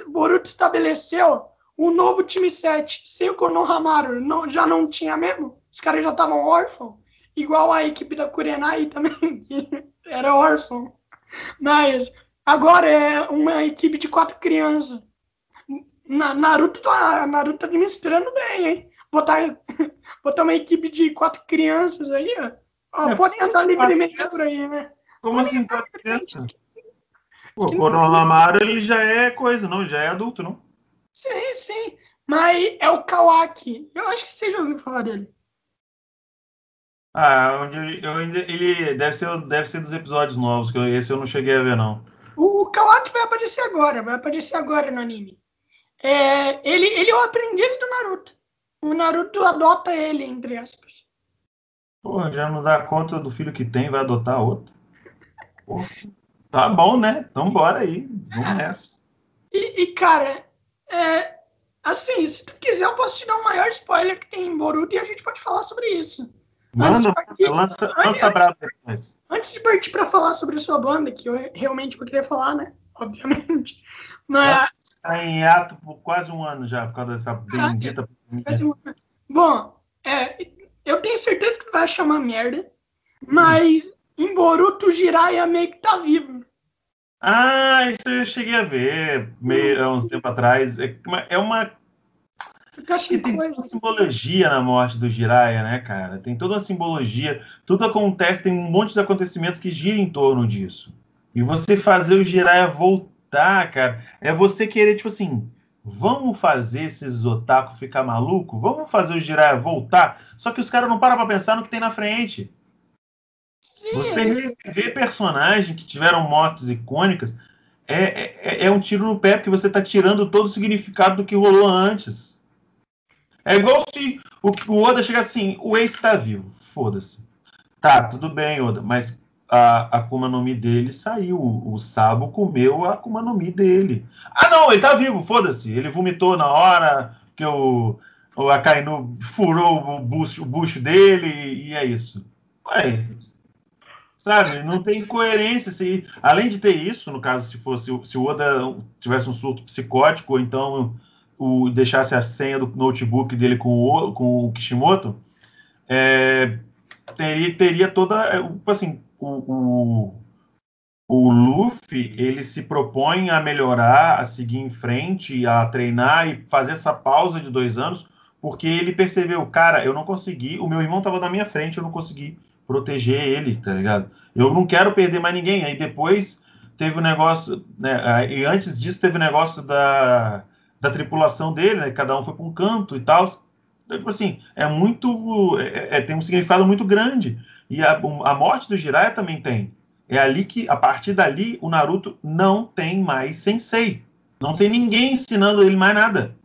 Boruto estabeleceu um novo time 7, sem o Konohamaru, já não tinha mesmo, os caras já estavam órfãos, igual a equipe da Kurenai também, que era órfão, mas agora é uma equipe de 4 crianças, Naruto tá administrando bem, hein, botar uma equipe de 4 crianças aí, ó, podem andar livremente por aí, né? Como assim, 4 crianças? Pô, o Konohamaru, ele já é coisa, não? Ele já é adulto, não? Sim, sim. Mas é o Kawaki. Eu acho que você já ouviu falar dele. Ah, ele deve ser dos episódios novos, que esse eu não cheguei a ver, não. O Kawaki vai aparecer agora no anime. Ele é o aprendiz do Naruto. O Naruto adota ele, entre aspas. Pô, já não dá conta do filho que tem, vai adotar outro. Pô, tá bom, né? Então bora aí, vamos nessa. Cara, assim, se tu quiser eu posso te dar o maior spoiler que tem em Boruto e a gente pode falar sobre isso. Mano, lança brabo depois. Antes de partir pra falar sobre a sua banda, que eu realmente vou querer falar, né? Obviamente. Mas... Tá em hiato por quase 1 ano já, por causa dessa bendita pandemia. Quase 1 ano. Bom, eu tenho certeza que tu vai achar uma merda, mas em Boruto o Jiraiya meio que tá vivo. Ah, isso eu cheguei a ver há uns tempo atrás. Tem toda uma simbologia na morte do Jiraiya, né, cara? Tem toda uma simbologia. Tudo acontece, tem um monte de acontecimentos que giram em torno disso. E você fazer o Jiraiya voltar, cara, é você querer, tipo assim... Vamos fazer esses otaku ficar maluco? Vamos fazer o Jiraiya voltar? Só que os caras não param pra pensar no que tem na frente. Sim. Você reviver personagens que tiveram mortes icônicas é um tiro no pé, porque você tá tirando todo o significado do que rolou antes. É igual se o Oda chegar assim, o Ace tá vivo, foda-se. Tá, tudo bem, Oda, mas a Akuma no Mi dele saiu, o Sabo comeu a Akuma no Mi dele. Ah não, ele tá vivo, foda-se, ele vomitou na hora, porque o Akainu furou o bucho dele e é isso. Ué, sabe, não tem coerência. Se, além de ter isso, no caso, se o Oda tivesse um surto psicótico, ou então deixasse a senha do notebook dele com o Kishimoto, teria toda, assim, o Luffy, ele se propõe a melhorar, a seguir em frente, a treinar e fazer essa pausa de 2 anos, porque ele percebeu, cara, eu não consegui, o meu irmão estava na minha frente, eu não consegui proteger ele, tá ligado? Eu não quero perder mais ninguém. Aí depois teve o negócio, né, e antes disso teve o negócio da tripulação dele, né, cada um foi para um canto e tal. Então, tipo assim, tem um significado muito grande. E a morte do Jiraiya também tem. É ali que, a partir dali, o Naruto não tem mais sensei. Não tem ninguém ensinando ele mais nada.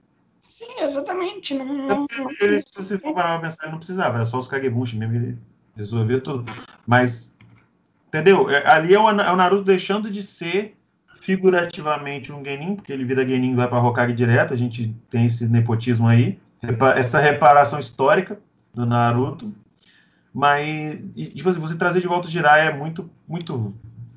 Sim, exatamente. Ele, se você parar pra pensar, ele não precisava, era só os Kagebunshi mesmo, ele resolvia tudo. Mas, entendeu? Ali é o Naruto deixando de ser figurativamente um Genin, porque ele vira Genin e vai pra Hokage direto. A gente tem esse nepotismo aí, essa reparação histórica do Naruto. Mas, tipo assim, você trazer de volta o Jiraiya é muito, muito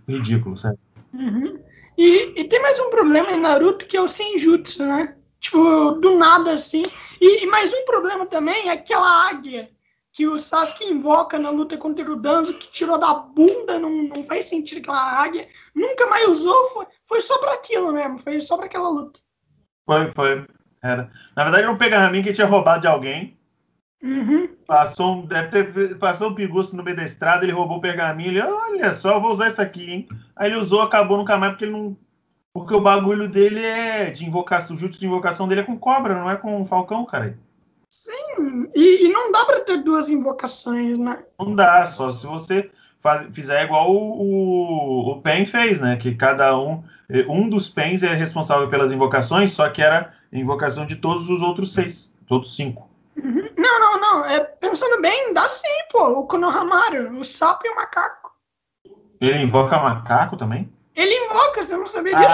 ridículo, sabe? Uhum. E tem mais um problema em Naruto, que é o Senjutsu, né? Tipo, do nada, assim. E mais um problema também é aquela águia que o Sasuke invoca na luta contra o Danzo, que tirou da bunda, não faz sentido aquela águia. Nunca mais usou, foi só pra aquilo mesmo, foi só pra aquela luta. Foi. Era. Na verdade, era um pergaminho que tinha roubado de alguém. Uhum. Passou um pinguço no meio da estrada, ele roubou o pergaminho, ele, olha só, eu vou usar isso aqui, hein? Aí ele usou, acabou nunca mais, porque ele não... Porque o bagulho dele é de invocação, o jutsu de invocação dele é com cobra, não é com falcão, cara. Sim, e não dá pra ter 2 invocações, né? Não dá, só se você fizer igual o Pen fez, né? Que cada um dos Pens é responsável pelas invocações, só que era a invocação de todos os outros 6, todos 5. Uhum. Não, pensando bem, dá sim, pô, o Konohamaru, o sapo e o macaco. Ele invoca macaco também? Ele invoca, você não sabia disso?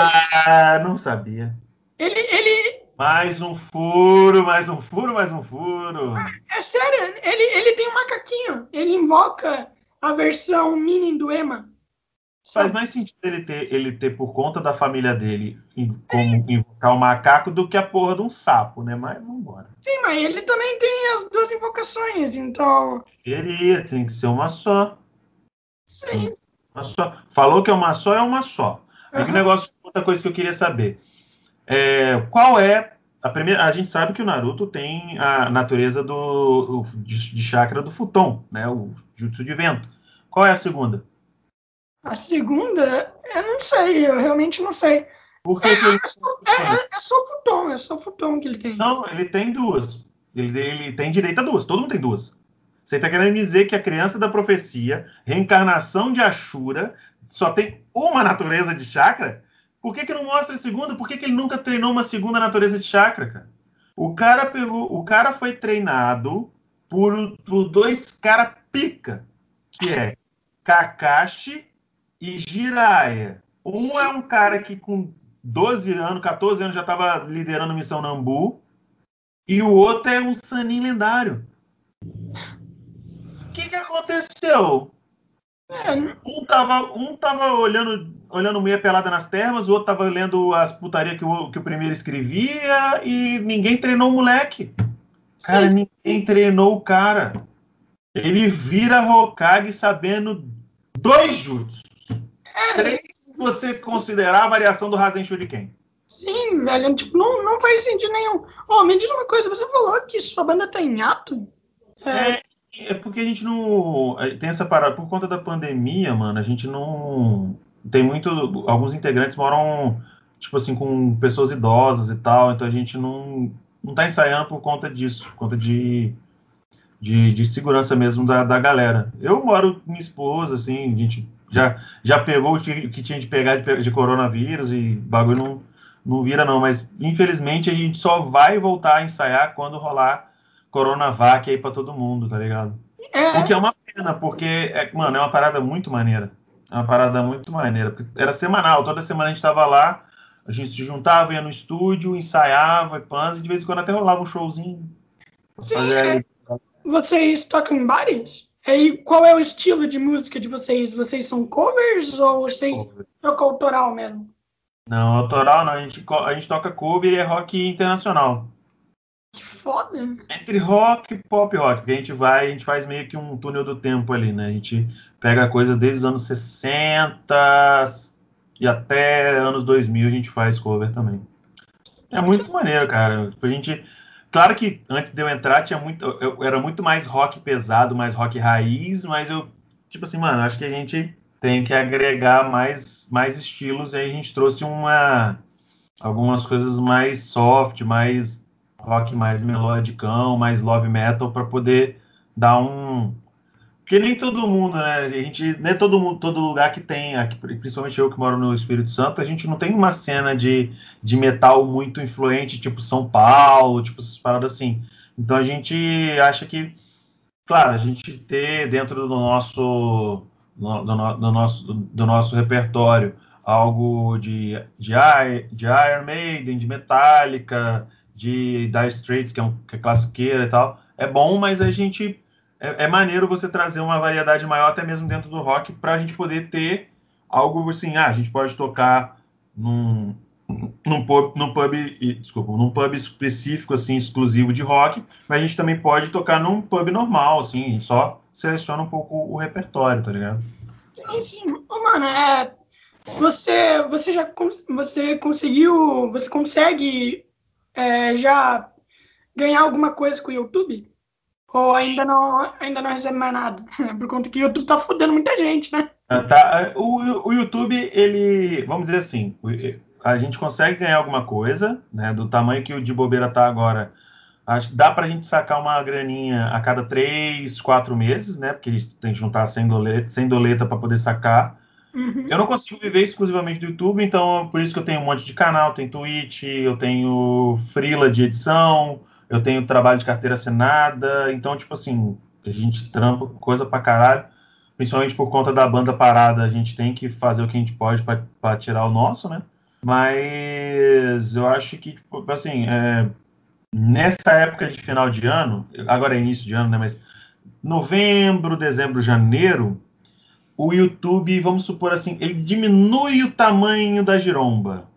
Ah, não sabia. Ele... Mais um furo. É sério, ele tem um macaquinho, ele invoca a versão mini do Ema. Faz mais sentido ele ter por conta da família dele como invocar o macaco do que a porra de um sapo, né? Mas vambora. Sim, mas ele também tem as 2 invocações, então... Ele tem que ser uma só. Sim. Uma só. Falou que é uma só. Aí um negócio, outra coisa que eu queria saber. Qual é... A gente sabe que o Naruto tem a natureza de chakra do futon, né? O jutsu de vento. Qual é a segunda? A segunda, eu não sei, eu realmente não sei. Porque é só futon que ele tem. Não, ele tem 2. Ele tem direito a 2, todo mundo tem 2. Você está querendo me dizer que a criança da profecia, reencarnação de Ashura, só tem uma natureza de chakra? Por que não mostra a segunda? Por que ele nunca treinou uma segunda natureza de chakra, cara? O cara foi treinado por 2 caras pica, que é Kakashi e Jiraiya. Um Sim. é um cara que com 12 anos, 14 anos já estava liderando Missão Nambu. E o outro é um Sanin lendário. O que aconteceu? Um tava olhando meia pelada nas termas, o outro tava lendo as putarias que o primeiro escrevia e ninguém treinou o moleque. Cara, Sim. ninguém treinou o cara. Ele vira Hokage sabendo 2 jutsus. 3, se você considerar a variação do Rasen Shuriken. Sim, velho, tipo, não faz sentido nenhum. Oh, me diz uma coisa, você falou que sua banda tá em hiato? É porque a gente não... Tem essa parada, por conta da pandemia, mano, a gente não... Tem muito... Alguns integrantes moram, tipo assim, com pessoas idosas e tal, então a gente não tá ensaiando por conta disso, por conta de segurança mesmo da galera. Eu moro com minha esposa, assim, a gente já pegou o que tinha de pegar de coronavírus e bagulho não vira não, mas infelizmente a gente só vai voltar a ensaiar quando rolar Coronavac aí pra todo mundo, tá ligado? O que é uma pena, porque, mano, é uma parada muito maneira. Porque era semanal, toda semana a gente tava lá, A gente se juntava, ia no estúdio, ensaiava, e de vez em quando até rolava um showzinho. Sim, é. Vocês tocam em bares? E qual é o estilo de música de vocês? Vocês são covers ou vocês tocam autoral mesmo? Não, autoral não. A gente toca cover e é rock internacional. Que foda! Entre rock e pop rock. Porque a gente faz meio que um túnel do tempo ali, né? A gente pega coisa desde os anos 60 e até anos 2000 a gente faz cover também. É muito maneiro, cara. A gente... Claro que antes de eu entrar era muito mais rock pesado, mais rock raiz, mas eu, tipo assim, mano, acho que a gente tem que agregar mais estilos, e aí a gente trouxe algumas coisas mais soft, mais rock, mais melodicão, mais love metal, pra poder dar um... Porque nem todo mundo, né, a gente, nem todo mundo, todo lugar que tem, aqui, principalmente eu que moro no Espírito Santo, a gente não tem uma cena de metal muito influente, tipo São Paulo, tipo essas paradas assim. Então a gente acha que, claro, a gente ter dentro do nosso repertório algo de Iron Maiden, de Metallica, de Dire Straits, que é classiqueira e tal, é bom, mas a gente... É maneiro você trazer uma variedade maior, até mesmo dentro do rock, para a gente poder ter algo assim, a gente pode tocar num pub específico, assim, exclusivo de rock, mas a gente também pode tocar num pub normal, assim, a gente só seleciona um pouco o repertório, tá ligado? Sim. Ô, mano, você consegue já ganhar alguma coisa com o YouTube? Ou ainda não recebe mais nada? Por conta que o YouTube tá fudendo muita gente, né? Tá. O YouTube, ele... Vamos dizer assim, a gente consegue ganhar alguma coisa, né? Do tamanho que o De Bobeira tá agora. Acho que dá pra gente sacar uma graninha a cada 3-4 meses, né? Porque a gente tem que juntar sem doleta pra poder sacar. Uhum. Eu não consigo viver exclusivamente do YouTube, então por isso que eu tenho um monte de canal, tenho Twitch, eu tenho freela de edição... Eu tenho trabalho de carteira assinada, então, tipo assim, a gente trampa coisa pra caralho, principalmente por conta da banda parada, a gente tem que fazer o que a gente pode pra tirar o nosso, né? Mas eu acho que, tipo, assim, nessa época de final de ano, agora é início de ano, né? Mas novembro, dezembro, janeiro, o YouTube, vamos supor assim, ele diminui o tamanho da giromba.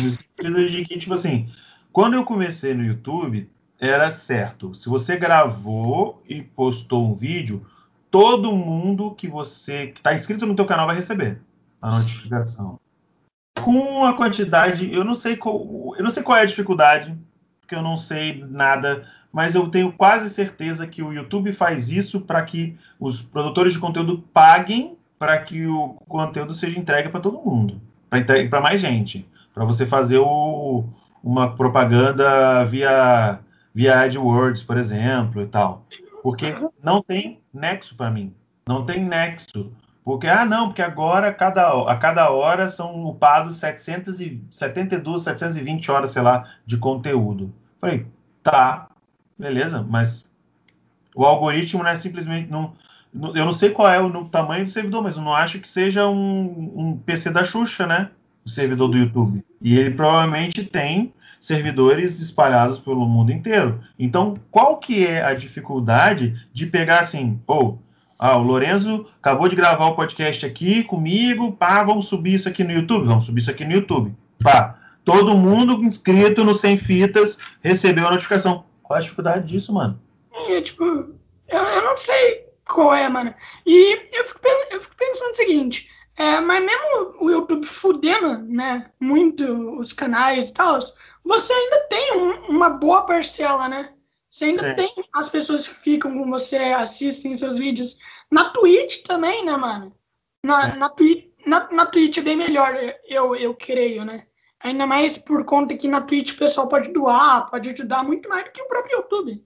No sentido de que, tipo assim, quando eu comecei no YouTube... Era certo. Se você gravou e postou um vídeo, todo mundo que está inscrito no teu canal vai receber a notificação. Com a quantidade, eu não sei qual é a dificuldade, porque eu não sei nada, mas eu tenho quase certeza que o YouTube faz isso para que os produtores de conteúdo paguem para que o conteúdo seja entregue para todo mundo, para mais gente, para você fazer uma propaganda via AdWords, por exemplo, e tal. Porque não tem nexo para mim. Não tem nexo. Porque, porque agora, a cada hora, são upados 772, 720 horas, sei lá, de conteúdo. Falei, tá, beleza, mas o algoritmo não é simplesmente... eu não sei qual é o tamanho do servidor, mas eu não acho que seja um PC da Xuxa, né? O servidor do YouTube. E ele provavelmente tem servidores espalhados pelo mundo inteiro. Então, qual que é a dificuldade de pegar assim, o Lorenzo acabou de gravar o podcast aqui comigo, vamos subir isso aqui no YouTube? Vamos subir isso aqui no YouTube. Todo mundo inscrito no Sem Fitas recebeu a notificação. Qual a dificuldade disso, mano? Eu não sei qual é, mano. E eu fico pensando o seguinte... mas mesmo o YouTube fudendo, né, muito os canais e tal, você ainda tem uma boa parcela, né? Você ainda Sim. tem as pessoas que ficam com você, assistem seus vídeos. Na Twitch também, né, mano? Na Twitch é bem melhor, eu creio, né? Ainda mais por conta que na Twitch o pessoal pode doar, pode ajudar muito mais do que o próprio YouTube.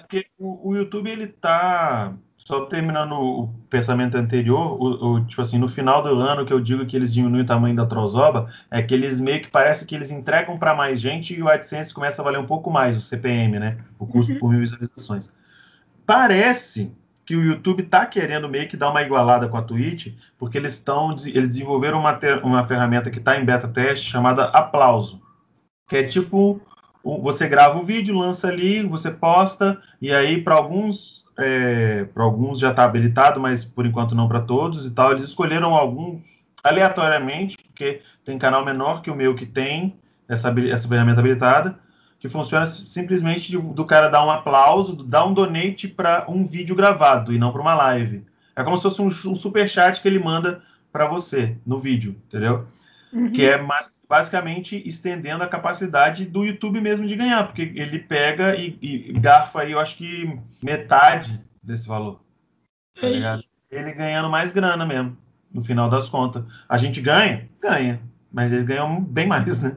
Porque o YouTube, ele tá... Só terminando o pensamento anterior, tipo assim, no final do ano que eu digo que eles diminuem o tamanho da trozoba, é que eles meio que parece que eles entregam para mais gente e o AdSense começa a valer um pouco mais, o CPM, né? O custo por visualizações. Parece que o YouTube está querendo meio que dar uma igualada com a Twitch, porque eles desenvolveram uma ferramenta que está em beta teste chamada Aplauso, que é tipo, você grava o vídeo, lança ali, você posta, e aí para alguns já está habilitado, mas por enquanto não para todos e tal. Eles escolheram alguns aleatoriamente, porque tem canal menor que o meu que tem essa ferramenta habilitada, que funciona simplesmente do cara dar um aplauso, dar um donate para um vídeo gravado e não para uma live. É como se fosse um superchat que ele manda para você no vídeo, entendeu? Uhum. Que é basicamente estendendo a capacidade do YouTube mesmo de ganhar, porque ele pega e garfa aí, eu acho que metade desse valor. Tá ligado? Ele ganhando mais grana mesmo, no final das contas. A gente ganha, mas eles ganham bem mais, né?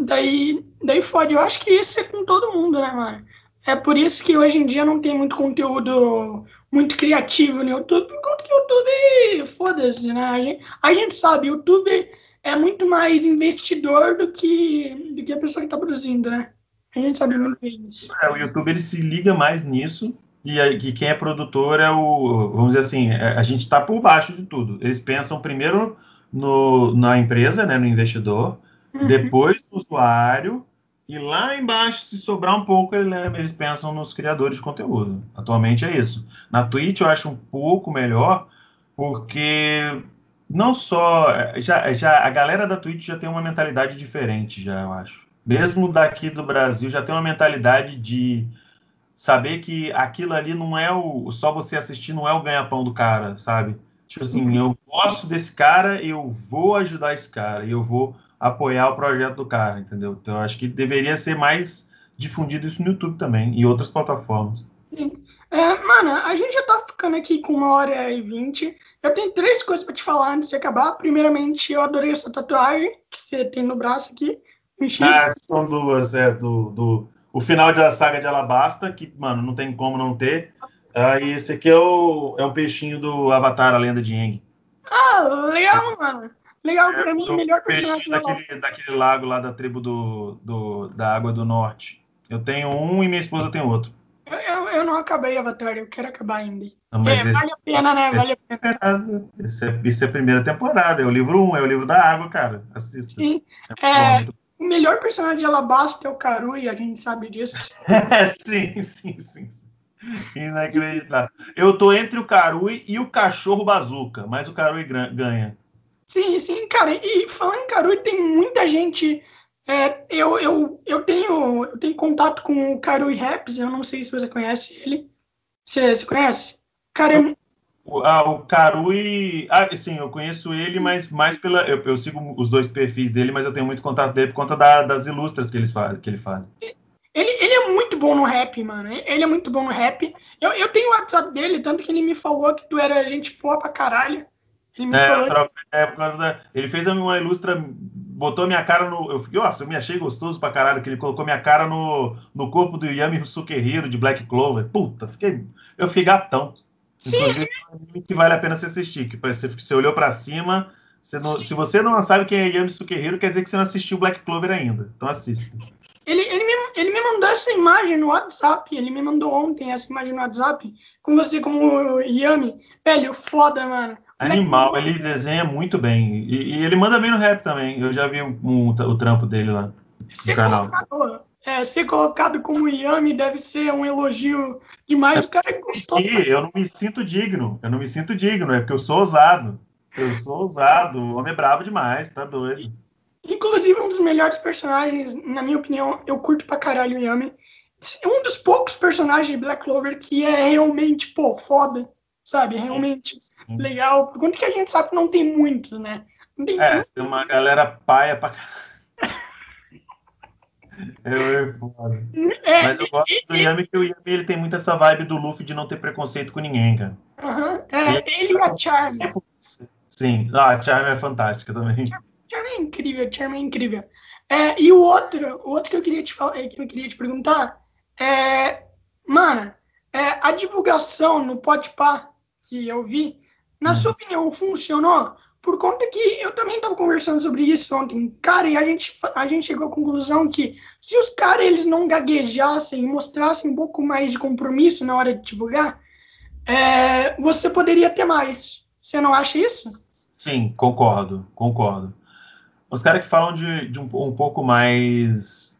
Daí fode. Eu acho que isso é com todo mundo, né, mano? É por isso que hoje em dia não tem muito conteúdo muito criativo no YouTube, enquanto que o YouTube, foda-se, né? A gente sabe, o YouTube é muito mais investidor do que a pessoa que tá produzindo, né? A gente sabe muito bem isso. É, o YouTube, ele se liga mais nisso, e quem é produtor é vamos dizer assim, a gente tá por baixo de tudo. Eles pensam primeiro na empresa, né, no investidor, depois o usuário, e lá embaixo, se sobrar um pouco, eles pensam nos criadores de conteúdo. Atualmente é isso. Na Twitch eu acho um pouco melhor, porque não só... Já a galera da Twitch já tem uma mentalidade diferente, já eu acho. Mesmo daqui do Brasil, já tem uma mentalidade de saber que aquilo ali não é só você assistir, não é o ganha-pão do cara, sabe? Tipo assim, eu gosto desse cara, eu vou ajudar esse cara, eu vou apoiar o projeto do cara, entendeu? Então, eu acho que deveria ser mais difundido isso no YouTube também, e outras plataformas. Mano, a gente já tá ficando aqui com 1h20. Eu tenho 3 coisas pra te falar antes de acabar. Primeiramente, eu adorei essa tatuagem que você tem no braço aqui. São duas, o final da saga de Alabasta, que, mano, não tem como não ter. E esse aqui é o peixinho do Avatar, a Lenda de Aang. Legal, mano. Legal, pra mim, melhor que o daquele lago lá da tribo da Água do Norte. Eu tenho um e minha esposa tem outro. Eu não acabei, Avatar, eu quero acabar ainda. Não, mas vale a pena, né? Vale a pena. Isso é a primeira temporada, é o livro 1, é o livro da água, cara. Assista. Sim. O melhor personagem de Alabasta é o Karui, a gente sabe disso. Sim. Inacreditável. Eu tô entre o Karui e o cachorro bazuca, mas o Karui ganha. Sim, cara, e falando em Karui, tem muita gente, eu tenho contato com o Karui Raps, eu não sei se você conhece ele, você conhece? Cara, o Karui, sim, eu conheço ele, mas mais eu sigo os dois perfis dele, mas eu tenho muito contato dele por conta das ilustras que ele faz. Ele é muito bom no rap, mano, eu tenho o WhatsApp dele, tanto que ele me falou que tu era gente boa pra caralho. Ele fez uma ilustra, botou minha cara no... Eu me achei gostoso pra caralho, que ele colocou minha cara no corpo do Yami Sukehiro, de Black Clover. Puta, eu fiquei gatão. Sim. Inclusive, que vale a pena você assistir, que você olhou pra cima, se você não sabe quem é Yami Sukehiro, quer dizer que você não assistiu Black Clover ainda. Então assista. Ele me mandou essa imagem no WhatsApp, ele me mandou ontem essa imagem no WhatsApp, com você como Yami. Velho, foda, mano. Animal, ele desenha muito bem. E ele manda bem no rap também. Eu já vi o trampo dele lá no canal. Ser colocado como Yami deve ser um elogio demais. O cara gostou. Eu não me sinto digno. É porque eu sou ousado. O homem é brabo demais, tá doido. Inclusive, um dos melhores personagens, na minha opinião, eu curto pra caralho o Yami. É um dos poucos personagens de Black Clover que é realmente, foda. Sabe, realmente legal. Quanto que a gente sabe que não tem muitos, né? Não tem muitos. Tem uma galera paia pra caralho. Mas eu gosto do Yami, que o Yami ele tem muito essa vibe do Luffy de não ter preconceito com ninguém, cara. Ele e a Charme. Sim, a Charme é fantástica também. Charme é incrível. E o outro que eu queria te falar, que eu queria te perguntar é... Mano, a divulgação no Podpah que eu vi, na sua opinião, funcionou? Por conta que eu também estava conversando sobre isso ontem, cara, e a gente chegou à conclusão que se os caras eles não gaguejassem e mostrassem um pouco mais de compromisso na hora de divulgar, você poderia ter mais. Você não acha isso? Sim, concordo. Os caras que falam de um pouco mais...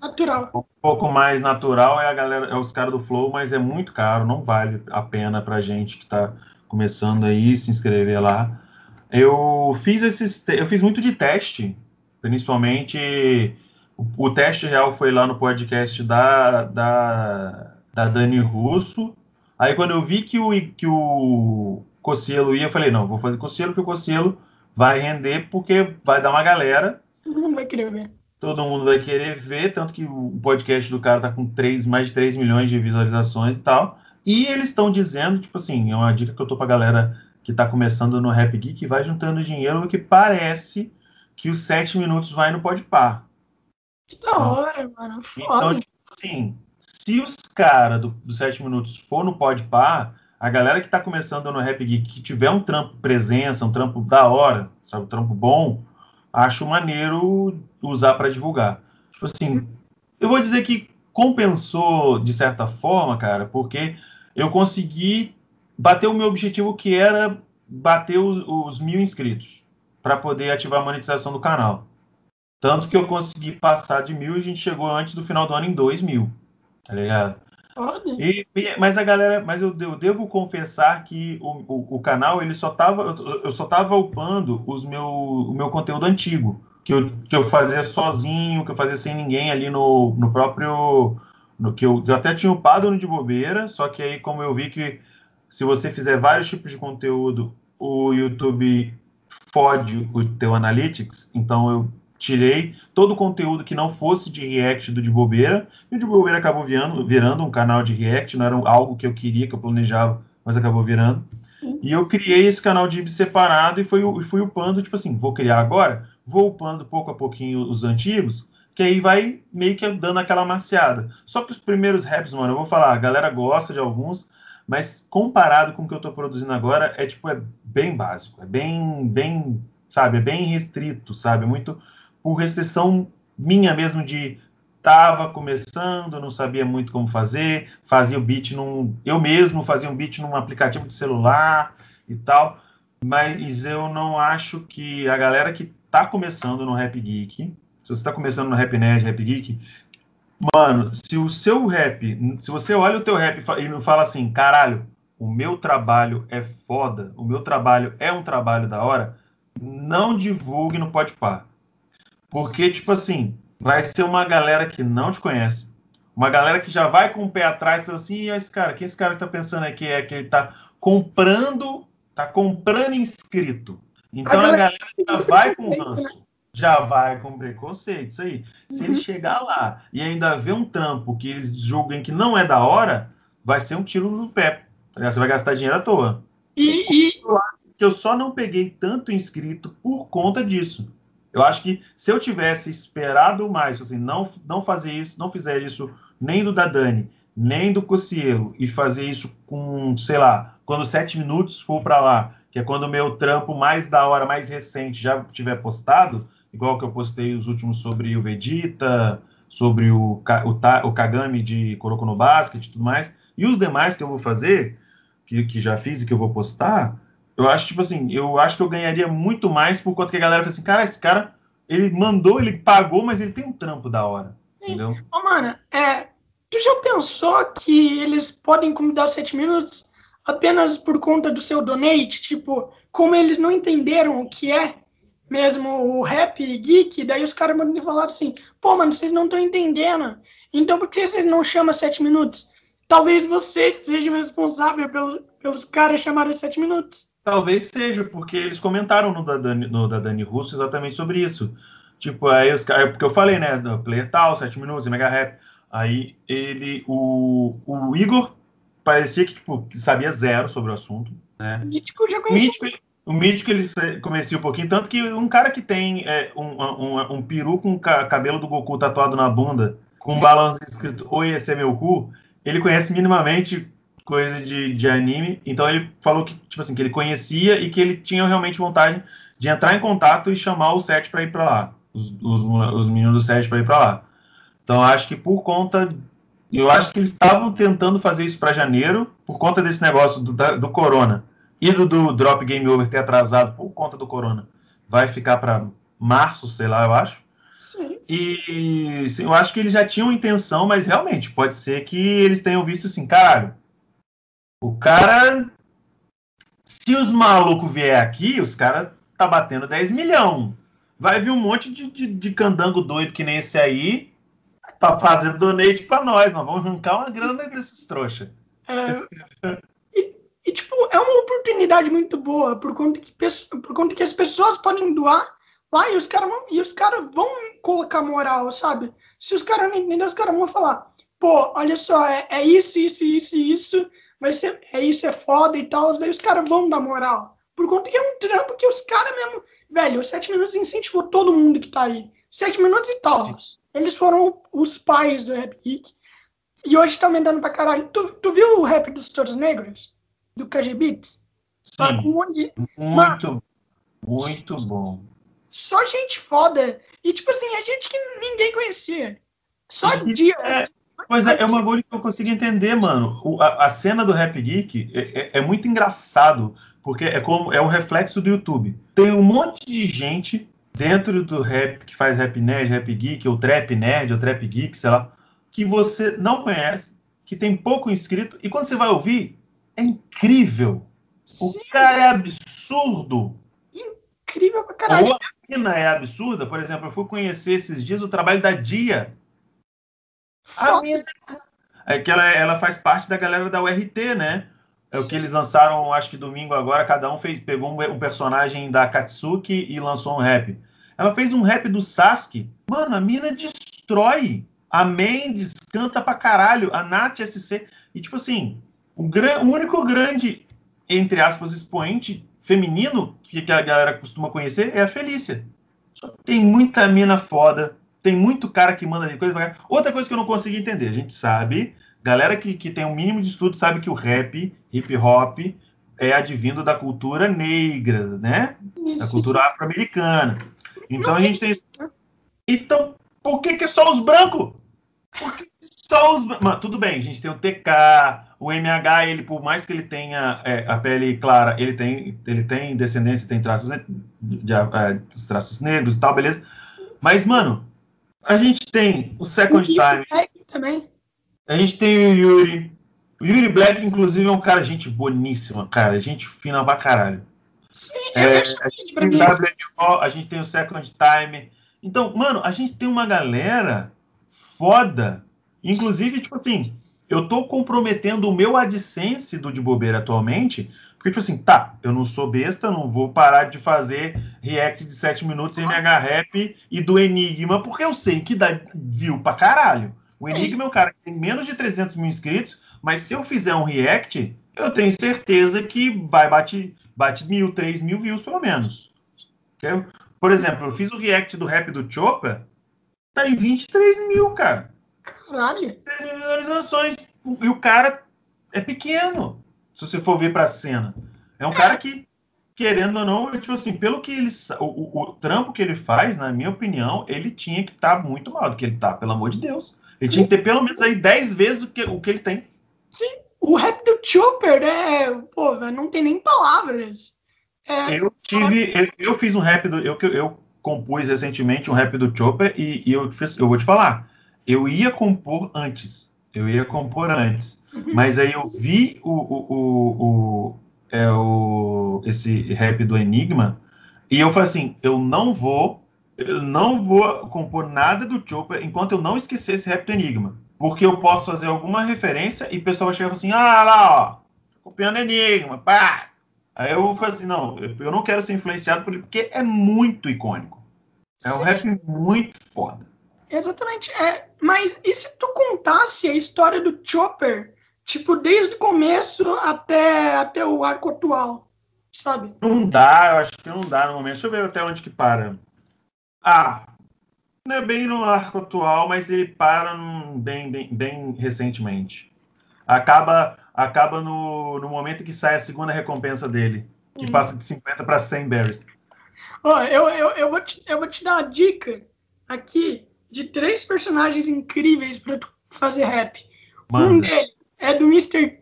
natural. Um pouco mais natural é a galera, é os caras do Flow, mas é muito caro, não vale a pena pra gente que tá começando aí, se inscrever lá. Eu fiz muito de teste, principalmente o teste real foi lá no podcast da Dani Russo. Aí quando eu vi que o Cossielo ia, eu falei, não, vou fazer Cossielo, porque o Cossielo vai render, porque vai dar uma galera. Todo mundo vai querer ver. Todo mundo vai querer ver, tanto que o podcast do cara tá com mais de 3 milhões de visualizações e tal. E eles estão dizendo, tipo assim, é uma dica que eu tô pra galera que tá começando no Rap Geek, vai juntando dinheiro, que parece que os 7 minutos vai no Podpah. Que da hora, mano. Foda. Então, tipo assim, se os caras dos 7 minutos for no Podpah, a galera que tá começando no Rap Geek, que tiver um trampo presença, um trampo da hora, sabe, um trampo bom, acho maneiro usar para divulgar. Tipo assim, eu vou dizer que compensou de certa forma, cara, porque eu consegui bater o meu objetivo, que era bater os 1.000 inscritos para poder ativar a monetização do canal. Tanto que eu consegui passar de 1.000 e a gente chegou antes do final do ano em 2.000, tá ligado? Mas a galera, eu devo confessar que o canal, ele só tava, eu só tava upando o meu conteúdo antigo, que eu fazia sozinho, que eu fazia sem ninguém ali no próprio, que eu até tinha upado no De Bobeira, só que aí como eu vi que se você fizer vários tipos de conteúdo, o YouTube fode o teu Analytics, então eu tirei todo o conteúdo que não fosse de React do De Bobeira, e o De Bobeira acabou virando um canal de React, não era algo que eu queria, que eu planejava, mas acabou virando. E eu criei esse canal de separado e fui upando, tipo assim, vou criar agora, vou upando pouco a pouquinho os antigos, que aí vai meio que dando aquela maciada. Só que os primeiros raps, mano, eu vou falar, a galera gosta de alguns, mas comparado com o que eu tô produzindo agora, é bem básico, é bem, sabe, é bem restrito, sabe, muito... por restrição minha mesmo, de tava começando, não sabia muito como fazer, fazia o beat eu mesmo fazia um beat num aplicativo de celular e tal, mas eu não acho que a galera que tá começando no Rap Geek, se você tá começando no Rap Nerd, Rap Geek, mano, se você olha o teu rap e não fala assim, caralho, o meu trabalho é foda, o meu trabalho é um trabalho da hora, não divulgue no Podpah. Porque, tipo assim, vai ser uma galera que não te conhece. Uma galera que já vai com o pé atrás e fala assim, e esse cara, que esse cara que tá pensando aqui é que ele tá comprando inscrito. Então a galera já vai com ranço, já vai com preconceito, isso aí. Se ele chegar lá e ainda ver um trampo que eles julguem que não é da hora, vai ser um tiro no pé. Você vai gastar dinheiro à toa. Eu só não peguei tanto inscrito por conta disso. Eu acho que se eu tivesse esperado mais, assim, não fazer isso, não fizer isso nem do Dani, nem do Cossielo, e fazer isso com, sei lá, quando 7 minutos for para lá, que é quando o meu trampo mais da hora, mais recente, já tiver postado, igual que eu postei os últimos sobre o Vegeta, sobre o Kagami de Kuroko no Basket e tudo mais, e os demais que eu vou fazer, que já fiz e que eu vou postar, eu acho, tipo assim, eu acho que eu ganharia muito mais por conta que a galera fala assim, cara, esse cara, ele mandou, ele pagou, mas ele tem um trampo da hora, entendeu? Ô, mano, tu já pensou que eles podem convidar os 7 minutos apenas por conta do seu donate? Tipo, como eles não entenderam o que é mesmo o Rap Geek, daí os caras mandam falar assim, pô, mano, vocês não estão entendendo, então por que vocês não chamam 7 minutos? Talvez vocês sejam responsáveis pelos caras chamarem 7 minutos. Talvez seja, porque eles comentaram no da Dani Russo exatamente sobre isso. Tipo, aí os caras... Porque eu falei, né? Do Player Tal, 7 Minutos, Mega Rap. Aí ele... O Igor parecia que, tipo, sabia zero sobre o assunto, né? E, tipo, já conhecia. O Mítico, ele conhecia um pouquinho. Tanto que um cara que tem um peru com cabelo do Goku tatuado na bunda, com um balanço escrito, oi, esse é meu cu, ele conhece minimamente... coisa de anime, então ele falou que, tipo assim, que ele conhecia e que ele tinha realmente vontade de entrar em contato e chamar o Sete para ir para lá, os meninos do Sete para ir para lá. Então acho que por conta E eu acho que eles estavam tentando fazer isso para janeiro, por conta desse negócio do Corona. E do Drop Game Over ter atrasado por conta do Corona. Vai ficar para março, sei lá, eu acho. Sim. E sim, eu acho que eles já tinham intenção, mas realmente, pode ser que eles tenham visto assim, caralho, o cara... Se os malucos vier aqui, os caras tá batendo 10 milhões. Vai vir um monte de candango doido que nem esse aí, tá fazendo donate pra nós. Nós vamos arrancar uma grana desses trouxas. É, e tipo, é uma oportunidade muito boa, por conta que as pessoas podem doar lá e os caras vão colocar moral, sabe? Se os caras não entenderem, os caras vão falar, pô, olha só, é isso, isso, isso, isso. Vai ser, é isso, é foda e tal, daí os caras vão dar moral. Por conta que é um trampo que os caras mesmo... Velho, o 7 Minutos incentivou todo mundo que tá aí. 7 Minutos e tal. Eles foram os pais do Rap Geek. E hoje tá vendendo pra caralho. Tu viu o rap dos Toros Negros? Do KG Beats? Sim. Muito bom. Só gente foda. E tipo assim, é gente que ninguém conhecia. Só dia... Pois é, é um bagulho que eu consigo entender, mano. A cena do Rap Geek é muito engraçado, porque é um reflexo do YouTube. Tem um monte de gente dentro do rap, que faz rap nerd, rap geek, ou trap nerd, ou trap geek, sei lá, que você não conhece, que tem pouco inscrito, e quando você vai ouvir, é incrível. O cara é absurdo. Incrível pra caralho. Ou a mina é absurda, por exemplo, eu fui conhecer esses dias o trabalho da Dia. A mina, é que ela faz parte da galera da URT, né? É o que eles lançaram, acho que domingo agora, cada um pegou um personagem da Katsuki e lançou um rap. Ela fez um rap do Sasuke. Mano, a mina destrói. A Mendes canta pra caralho. A Nath SC. E tipo assim, o único grande, entre aspas, expoente feminino que a galera costuma conhecer é a Felícia. Tem muita mina foda. Tem muito cara que manda de coisa pra cá. Outra coisa que eu não consegui entender, a gente sabe, galera que tem um mínimo de estudo sabe que o rap, hip hop, é advindo da cultura negra, né? Isso. Da cultura afro-americana. Então a gente tem... Então, por que é só os brancos? Por que só os brancos? Tudo bem, a gente tem o TK, o MH, ele, por mais que ele tenha a pele clara, ele tem descendência, tem traços negros e tal, beleza? Mas, mano... A gente tem o Second Time. Também. A gente tem o Yuri. O Yuri Black, inclusive, é um cara, gente boníssima, cara. Gente fina pra caralho. Sim, a gente tem o Second Time. Então, mano, a gente tem uma galera foda. Inclusive, tipo assim, eu tô comprometendo o meu AdSense do De Bobeira atualmente. Porque, tipo assim, tá, eu não sou besta, não vou parar de fazer react de 7 minutos, MH Rap e do Enigma, porque eu sei que dá view pra caralho. O Enigma é um cara que tem menos de 300 mil inscritos, mas se eu fizer um react, eu tenho certeza que vai bate 3 mil views, pelo menos. Por exemplo, eu fiz o react do rap do Chopa, tá em 23 mil, cara. Caralho. 3 mil visualizações. E o cara é pequeno. Se você for ver pra cena. É um cara que, querendo ou não, tipo assim, pelo que ele... O trampo que ele faz, na minha opinião, ele tinha que estar muito mal do que ele tá, pelo amor de Deus. Ele tinha que ter pelo menos aí 10 vezes o que ele tem. Sim, o rap do Chopper pô, não tem nem palavras. Eu fiz um rap do... Eu compus recentemente um rap do Chopper e eu vou te falar. Eu ia compor antes. Mas aí eu vi esse rap do Enigma e eu falei assim, eu não vou compor nada do Chopper enquanto eu não esquecer esse rap do Enigma. Porque eu posso fazer alguma referência e o pessoal vai chegar e falar assim, lá, ó, tô copiando Enigma, pá. Aí eu falei assim, não, eu não quero ser influenciado por ele, porque é muito icônico. É um rap muito foda. Exatamente, mas e se tu contasse a história do Chopper, tipo, desde o começo até o arco atual, sabe? Não dá, eu acho que não dá no momento, deixa eu ver até onde que para. Não é bem no arco atual, mas ele para bem recentemente. Acaba no momento que sai a segunda recompensa dele, que passa de 50 para 100 berries. Ó, eu vou te dar uma dica aqui de 3 personagens incríveis pra tu fazer rap. Um dele é do Mr.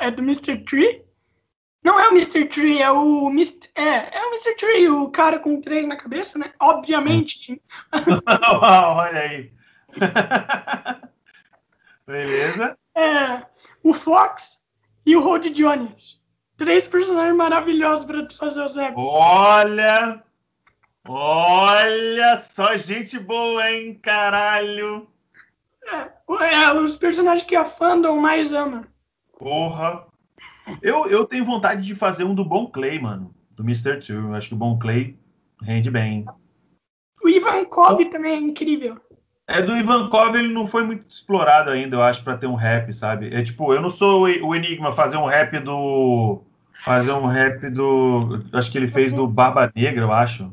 É do Mr. Tree? Não é o Mr. Tree, é o Mr. É o Mr. Tree, o cara com 3 na cabeça, né? Obviamente. Olha aí. Beleza. O Fox e o Hold Jones. 3 personagens maravilhosos para fazer os apps. Olha só, gente boa, hein, caralho. Os personagens que a fandom mais ama. Porra. Eu tenho vontade de fazer um do Bon Clay, mano. Do Mr. Two. Acho que o Bon Clay rende bem. O Ivankov também é incrível. Do Ivankov, ele não foi muito explorado ainda, eu acho, pra ter um rap, sabe? Eu não sou o Enigma fazer um rap do... Acho que ele fez do Barba Negra, eu acho.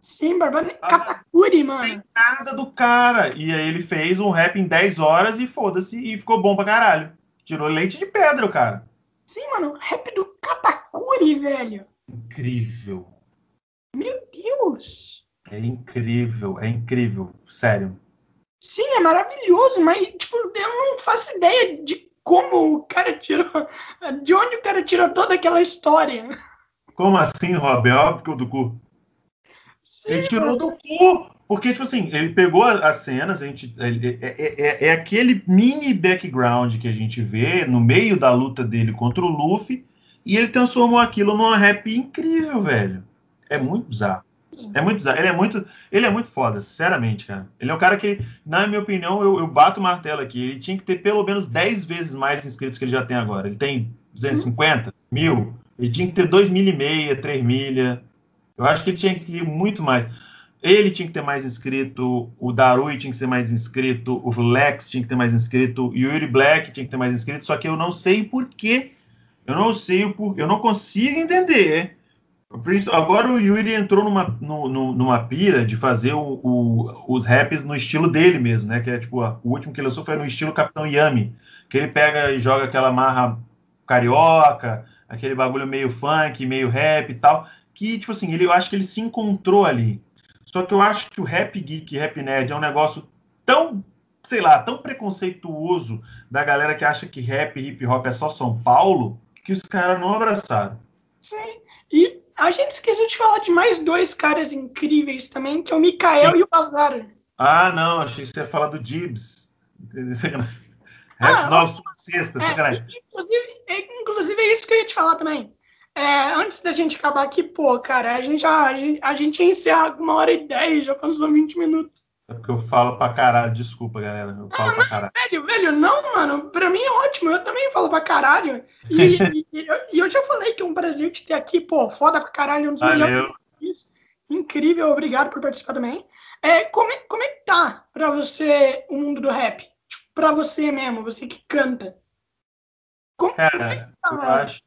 Sim, Barba Negra. Katakuri, mano. Não tem nada do cara. E aí ele fez um rap em 10 horas e foda-se. E ficou bom pra caralho. Tirou leite de pedra, o cara. Sim, mano. Rap do Katakuri, velho. Incrível. Meu Deus. É incrível. Sério. Sim, é maravilhoso, mas eu não faço ideia de como o cara tirou... De onde o cara tirou toda aquela história. Como assim, Rob? É óbvio que eu do cu. Sim, ele tirou do cu! Porque, ele pegou as cenas, a gente, é aquele mini background que a gente vê no meio da luta dele contra o Luffy, e ele transformou aquilo numa rap incrível, velho. É muito bizarro. Ele é muito foda, sinceramente, cara. Ele é um cara que, na minha opinião, eu bato o martelo aqui. Ele tinha que ter pelo menos 10 vezes mais inscritos que ele já tem agora. Ele tem 250 mil. Ele tinha que ter 2,5 milhões, 3 milha. Eu acho que ele tinha que ir muito mais. Ele tinha que ter mais inscrito. O Darui tinha que ser mais inscrito. O Lex tinha que ter mais inscrito. E o Yuri Black tinha que ter mais inscrito. Só que eu não sei por quê. Eu não consigo entender. Agora o Yuri entrou numa pira de fazer os raps no estilo dele mesmo, né? Que é o último que ele lançou foi no estilo Capitão Yami, que ele pega e joga aquela marra carioca, aquele bagulho meio funk, meio rap e tal, que eu acho que ele se encontrou ali. Só que eu acho que o rap geek, rap nerd é um negócio tão, tão preconceituoso da galera que acha que rap e hip hop é só São Paulo, que os caras não abraçaram. Sim, e a gente esqueceu de falar de mais 2 caras incríveis também, que é o Mikael e o Bazar. Ah, não, achei que você ia falar do Gibbs. Raps novos toda sexta, sacanagem. Inclusive, é isso que eu ia te falar também. Antes da gente acabar aqui, cara, a gente ia encerrar com 1h10, já passou 20 minutos. É porque eu falo pra caralho, desculpa, galera. Pra caralho. Velho, não, mano. Pra mim é ótimo, eu também falo pra caralho. E eu já falei que é um prazer te ter aqui, foda pra caralho, um dos melhores. Incrível, obrigado por participar também. Como é que tá pra você o mundo do rap? Pra você mesmo, você que canta. Como é que tá, velho?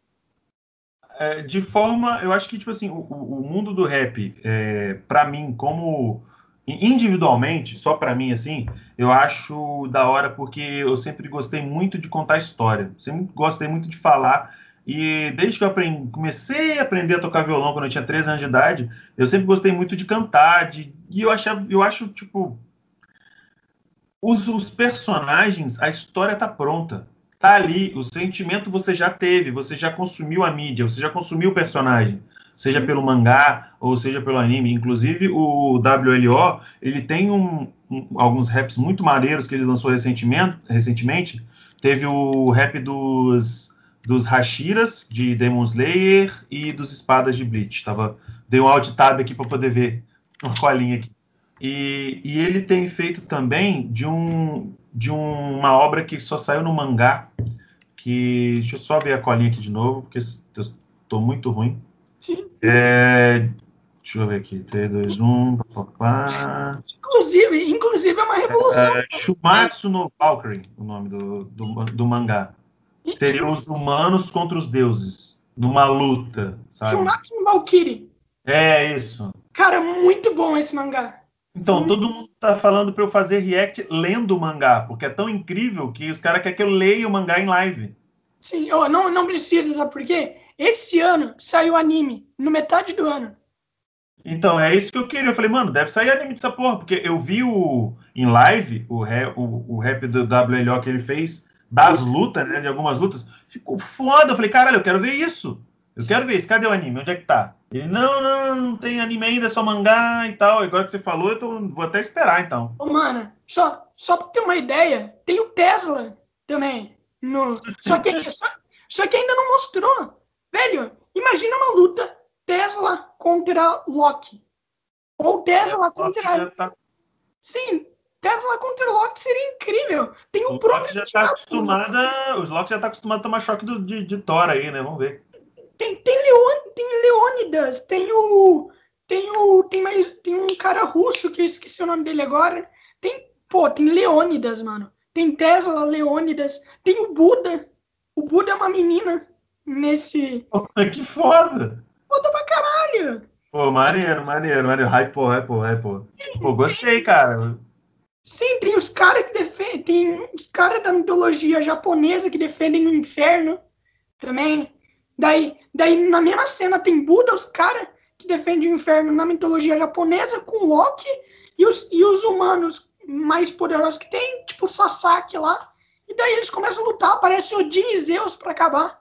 Eu acho que, o mundo do rap, pra mim, como... individualmente, só pra mim, eu acho da hora porque eu sempre gostei muito de contar história, sempre gostei muito de falar, e desde que eu comecei a aprender a tocar violão quando eu tinha 13 anos de idade, eu sempre gostei muito de cantar, e eu acho, os personagens, a história tá pronta, tá ali, o sentimento você já teve, você já consumiu a mídia, você já consumiu o personagem, seja pelo mangá ou seja pelo anime. Inclusive, o WLO, ele tem alguns raps muito maneiros que ele lançou recentemente. Teve o rap dos Hashiras, de Demon Slayer, e dos Espadas de Bleach. Dei um alt tab aqui para poder ver uma colinha aqui. E ele tem feito também de uma obra que só saiu no mangá, que... Deixa eu só ver a colinha aqui de novo, porque eu tô muito ruim. Deixa eu ver aqui, 3, 2, 1, papapá. Inclusive é uma revolução. Shumatsu no Valkyrie, o nome do mangá. Seriam os humanos contra os deuses, numa luta, sabe? Shumatsu no Valkyrie. É isso. Cara, muito bom esse mangá. Então, todo mundo tá falando pra eu fazer react lendo o mangá, porque é tão incrível que os caras querem que eu leia o mangá em live. Sim, não precisa, sabe por quê? Esse ano saiu anime, no metade do ano. Então, é isso que eu queria. Eu falei, mano, deve sair anime dessa porra, porque eu vi em live o rap do WLO que ele fez das lutas, né? De algumas lutas. Ficou foda. Eu falei, caralho, eu quero ver isso. Eu quero ver isso. Cadê o anime? Onde é que tá? Ele, não tem anime ainda, é só mangá e tal. Agora que você falou, eu vou até esperar, então. Ô, mano, só pra ter uma ideia, tem o Tesla também. Só que ainda não mostrou. Velho, imagina uma luta Tesla contra Loki. Ou Tesla contra... Tá... Sim, Tesla contra Loki seria incrível. Tem o próprio... Os Loki já tá acostumado a tomar choque de Thor aí, né? Vamos ver. Tem Leônidas, tem um cara russo que eu esqueci o nome dele agora. Tem Leônidas, mano. Tem Tesla, Leônidas, tem o Buda. O Buda é uma menina nesse... Que foda! Foda pra caralho! Pô, maneiro. Hype, pô. Pô, gostei, cara. Sim, tem os caras que defendem... Tem os caras da mitologia japonesa que defendem o inferno também. Daí, na mesma cena, tem Buda, os caras que defendem o inferno na mitologia japonesa, com Loki, e os humanos mais poderosos que tem, tipo o Sasaki lá. E daí eles começam a lutar, aparece Odin e Zeus pra acabar.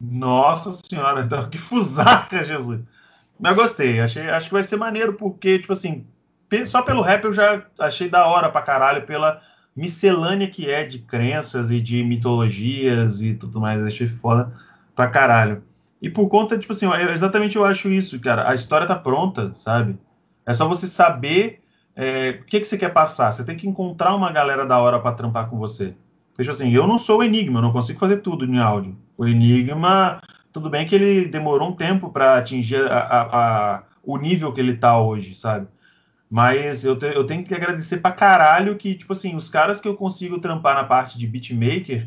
Nossa senhora, que fusaca, Jesus. Mas gostei, acho que vai ser maneiro, porque, tipo assim, só pelo rap eu já achei da hora pra caralho, pela miscelânea que é de crenças e de mitologias e tudo mais, achei foda. Pra caralho. E por conta, tipo assim, exatamente eu acho isso, cara. A história tá pronta, sabe? É só você saber o que você quer passar. Você tem que encontrar uma galera da hora pra trampar com você. Porque, tipo assim, eu não sou o Enigma, eu não consigo fazer tudo em áudio. O Enigma, tudo bem que ele demorou um tempo pra atingir o nível que ele tá hoje, sabe? Mas eu tenho que agradecer pra caralho que, tipo assim, os caras que eu consigo trampar na parte de beatmaker...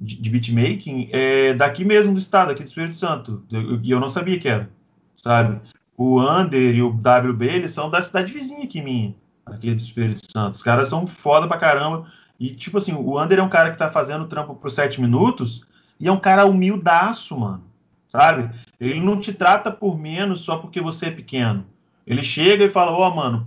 de beatmaking, daqui mesmo do estado, aqui do Espírito Santo, e eu não sabia que era, sabe? O Ander e o WB, eles são da cidade vizinha aqui minha, aqui do Espírito Santo. Os caras são foda pra caramba, e tipo assim, o Ander é um cara que tá fazendo trampo por 7 minutos, e é um cara humildaço, mano, sabe? Ele não te trata por menos só porque você é pequeno. Ele chega e fala, mano,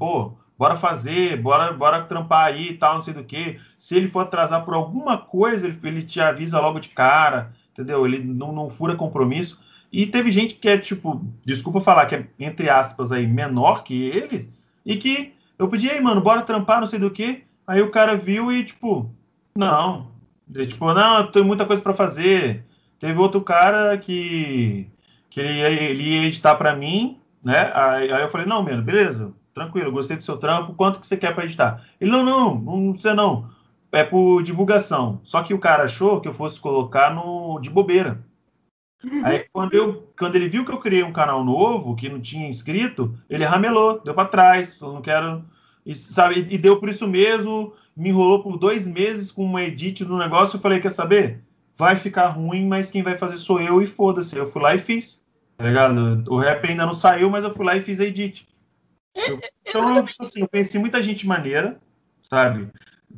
bora fazer, bora trampar aí e tal, não sei do que. Se ele for atrasar por alguma coisa, ele te avisa logo de cara, entendeu? Ele não fura compromisso. E teve gente que é, tipo, desculpa falar, que é, entre aspas, aí, menor que ele, e que eu pedi, aí, mano, bora trampar, não sei do que. Aí o cara viu e, tipo, não. Ele, tipo, não, eu tenho muita coisa pra fazer. Teve outro cara que ele ia editar pra mim, né? Aí eu falei, não, mano, beleza. Tranquilo, gostei do seu trampo, quanto que você quer pra editar? Ele, não precisa não, é por divulgação. Só que o cara achou que eu fosse colocar de bobeira. Uhum. Aí quando ele viu que eu criei um canal novo, que não tinha inscrito, ele ramelou, deu pra trás, falou, não quero... E, sabe, e deu por isso mesmo, me enrolou por 2 meses com uma edit do negócio, eu falei, quer saber? Vai ficar ruim, mas quem vai fazer sou eu e foda-se. Eu fui lá e fiz, tá ligado? O rap ainda não saiu, mas eu fui lá e fiz a edit. Então, assim, eu pensei muita gente maneira, sabe?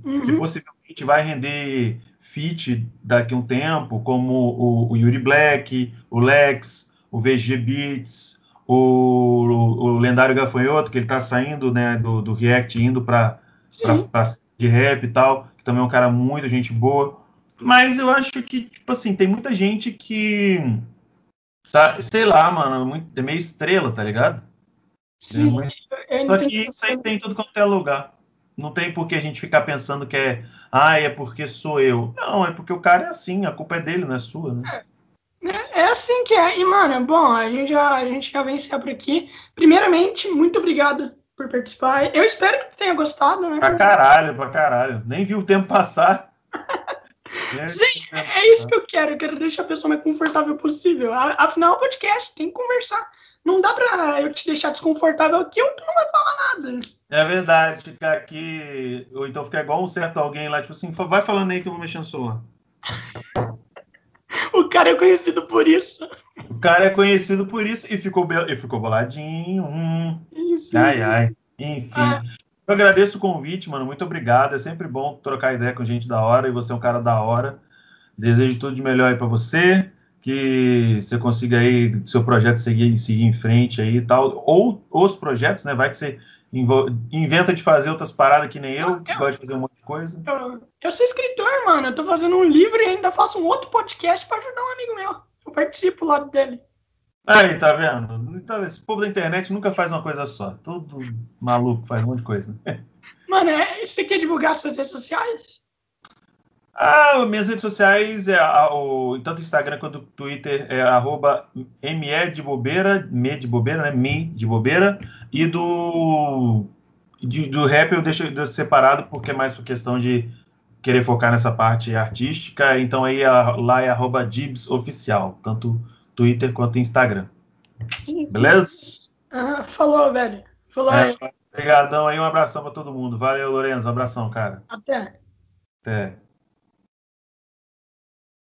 Uhum. Que possivelmente vai render feat daqui a um tempo, como o Yuri Black, o Lex, o VG Beats, o lendário Gafanhoto, que ele tá saindo, né, do React, indo pra de rap e tal, que também é um cara muito gente boa. Mas eu acho que, tipo assim, tem muita gente que, sabe, sei lá, mano, é meio estrela, tá ligado? Sim, só que isso aí tem tudo quanto é lugar. Não tem por que a gente ficar pensando que é porque sou eu. Não, é porque o cara é assim, a culpa é dele, não é sua, né? É assim que é. E, mano, bom, a gente já vem se abrir aqui. Primeiramente, muito obrigado por participar. Eu espero que tenha gostado, né? Pra caralho. Nem vi o tempo passar. Sim, é isso que eu quero. Eu quero deixar a pessoa mais confortável possível. Afinal, o podcast tem que conversar. Não dá pra eu te deixar desconfortável aqui ou tu não vai falar nada. É verdade, ficar aqui... Ou então ficar igual um certo alguém lá, tipo assim, vai falando aí que eu vou mexer no celular. O cara é conhecido por isso. O cara é conhecido por isso e ficou boladinho. Isso. Ai. Enfim. Ah. Eu agradeço o convite, mano. Muito obrigado. É sempre bom trocar ideia com gente da hora e você é um cara da hora. Desejo tudo de melhor aí pra você. que você consiga aí, seu projeto seguir em frente aí e tal, ou os projetos, né, vai que você inventa de fazer outras paradas que nem eu, que gosta de fazer um monte de coisa. Eu sou escritor, mano, eu tô fazendo um livro e ainda faço um outro podcast pra ajudar um amigo meu, eu participo lá dele. Aí, tá vendo? Então, esse povo da internet nunca faz uma coisa só, todo maluco faz um monte de coisa. Mano, você quer divulgar suas redes sociais? Ah, minhas redes sociais, tanto Instagram quanto Twitter, é @me de bobeira, me de bobeira, né? Me de bobeira. E do rap eu deixo separado, porque é mais por questão de querer focar nessa parte artística. Então aí lá é @dibsoficial, tanto Twitter quanto Instagram. Sim. Beleza? Ah, falou, velho. Falou aí. Obrigadão aí, um abração pra todo mundo. Valeu, Lourenço. Um abração, cara. Até.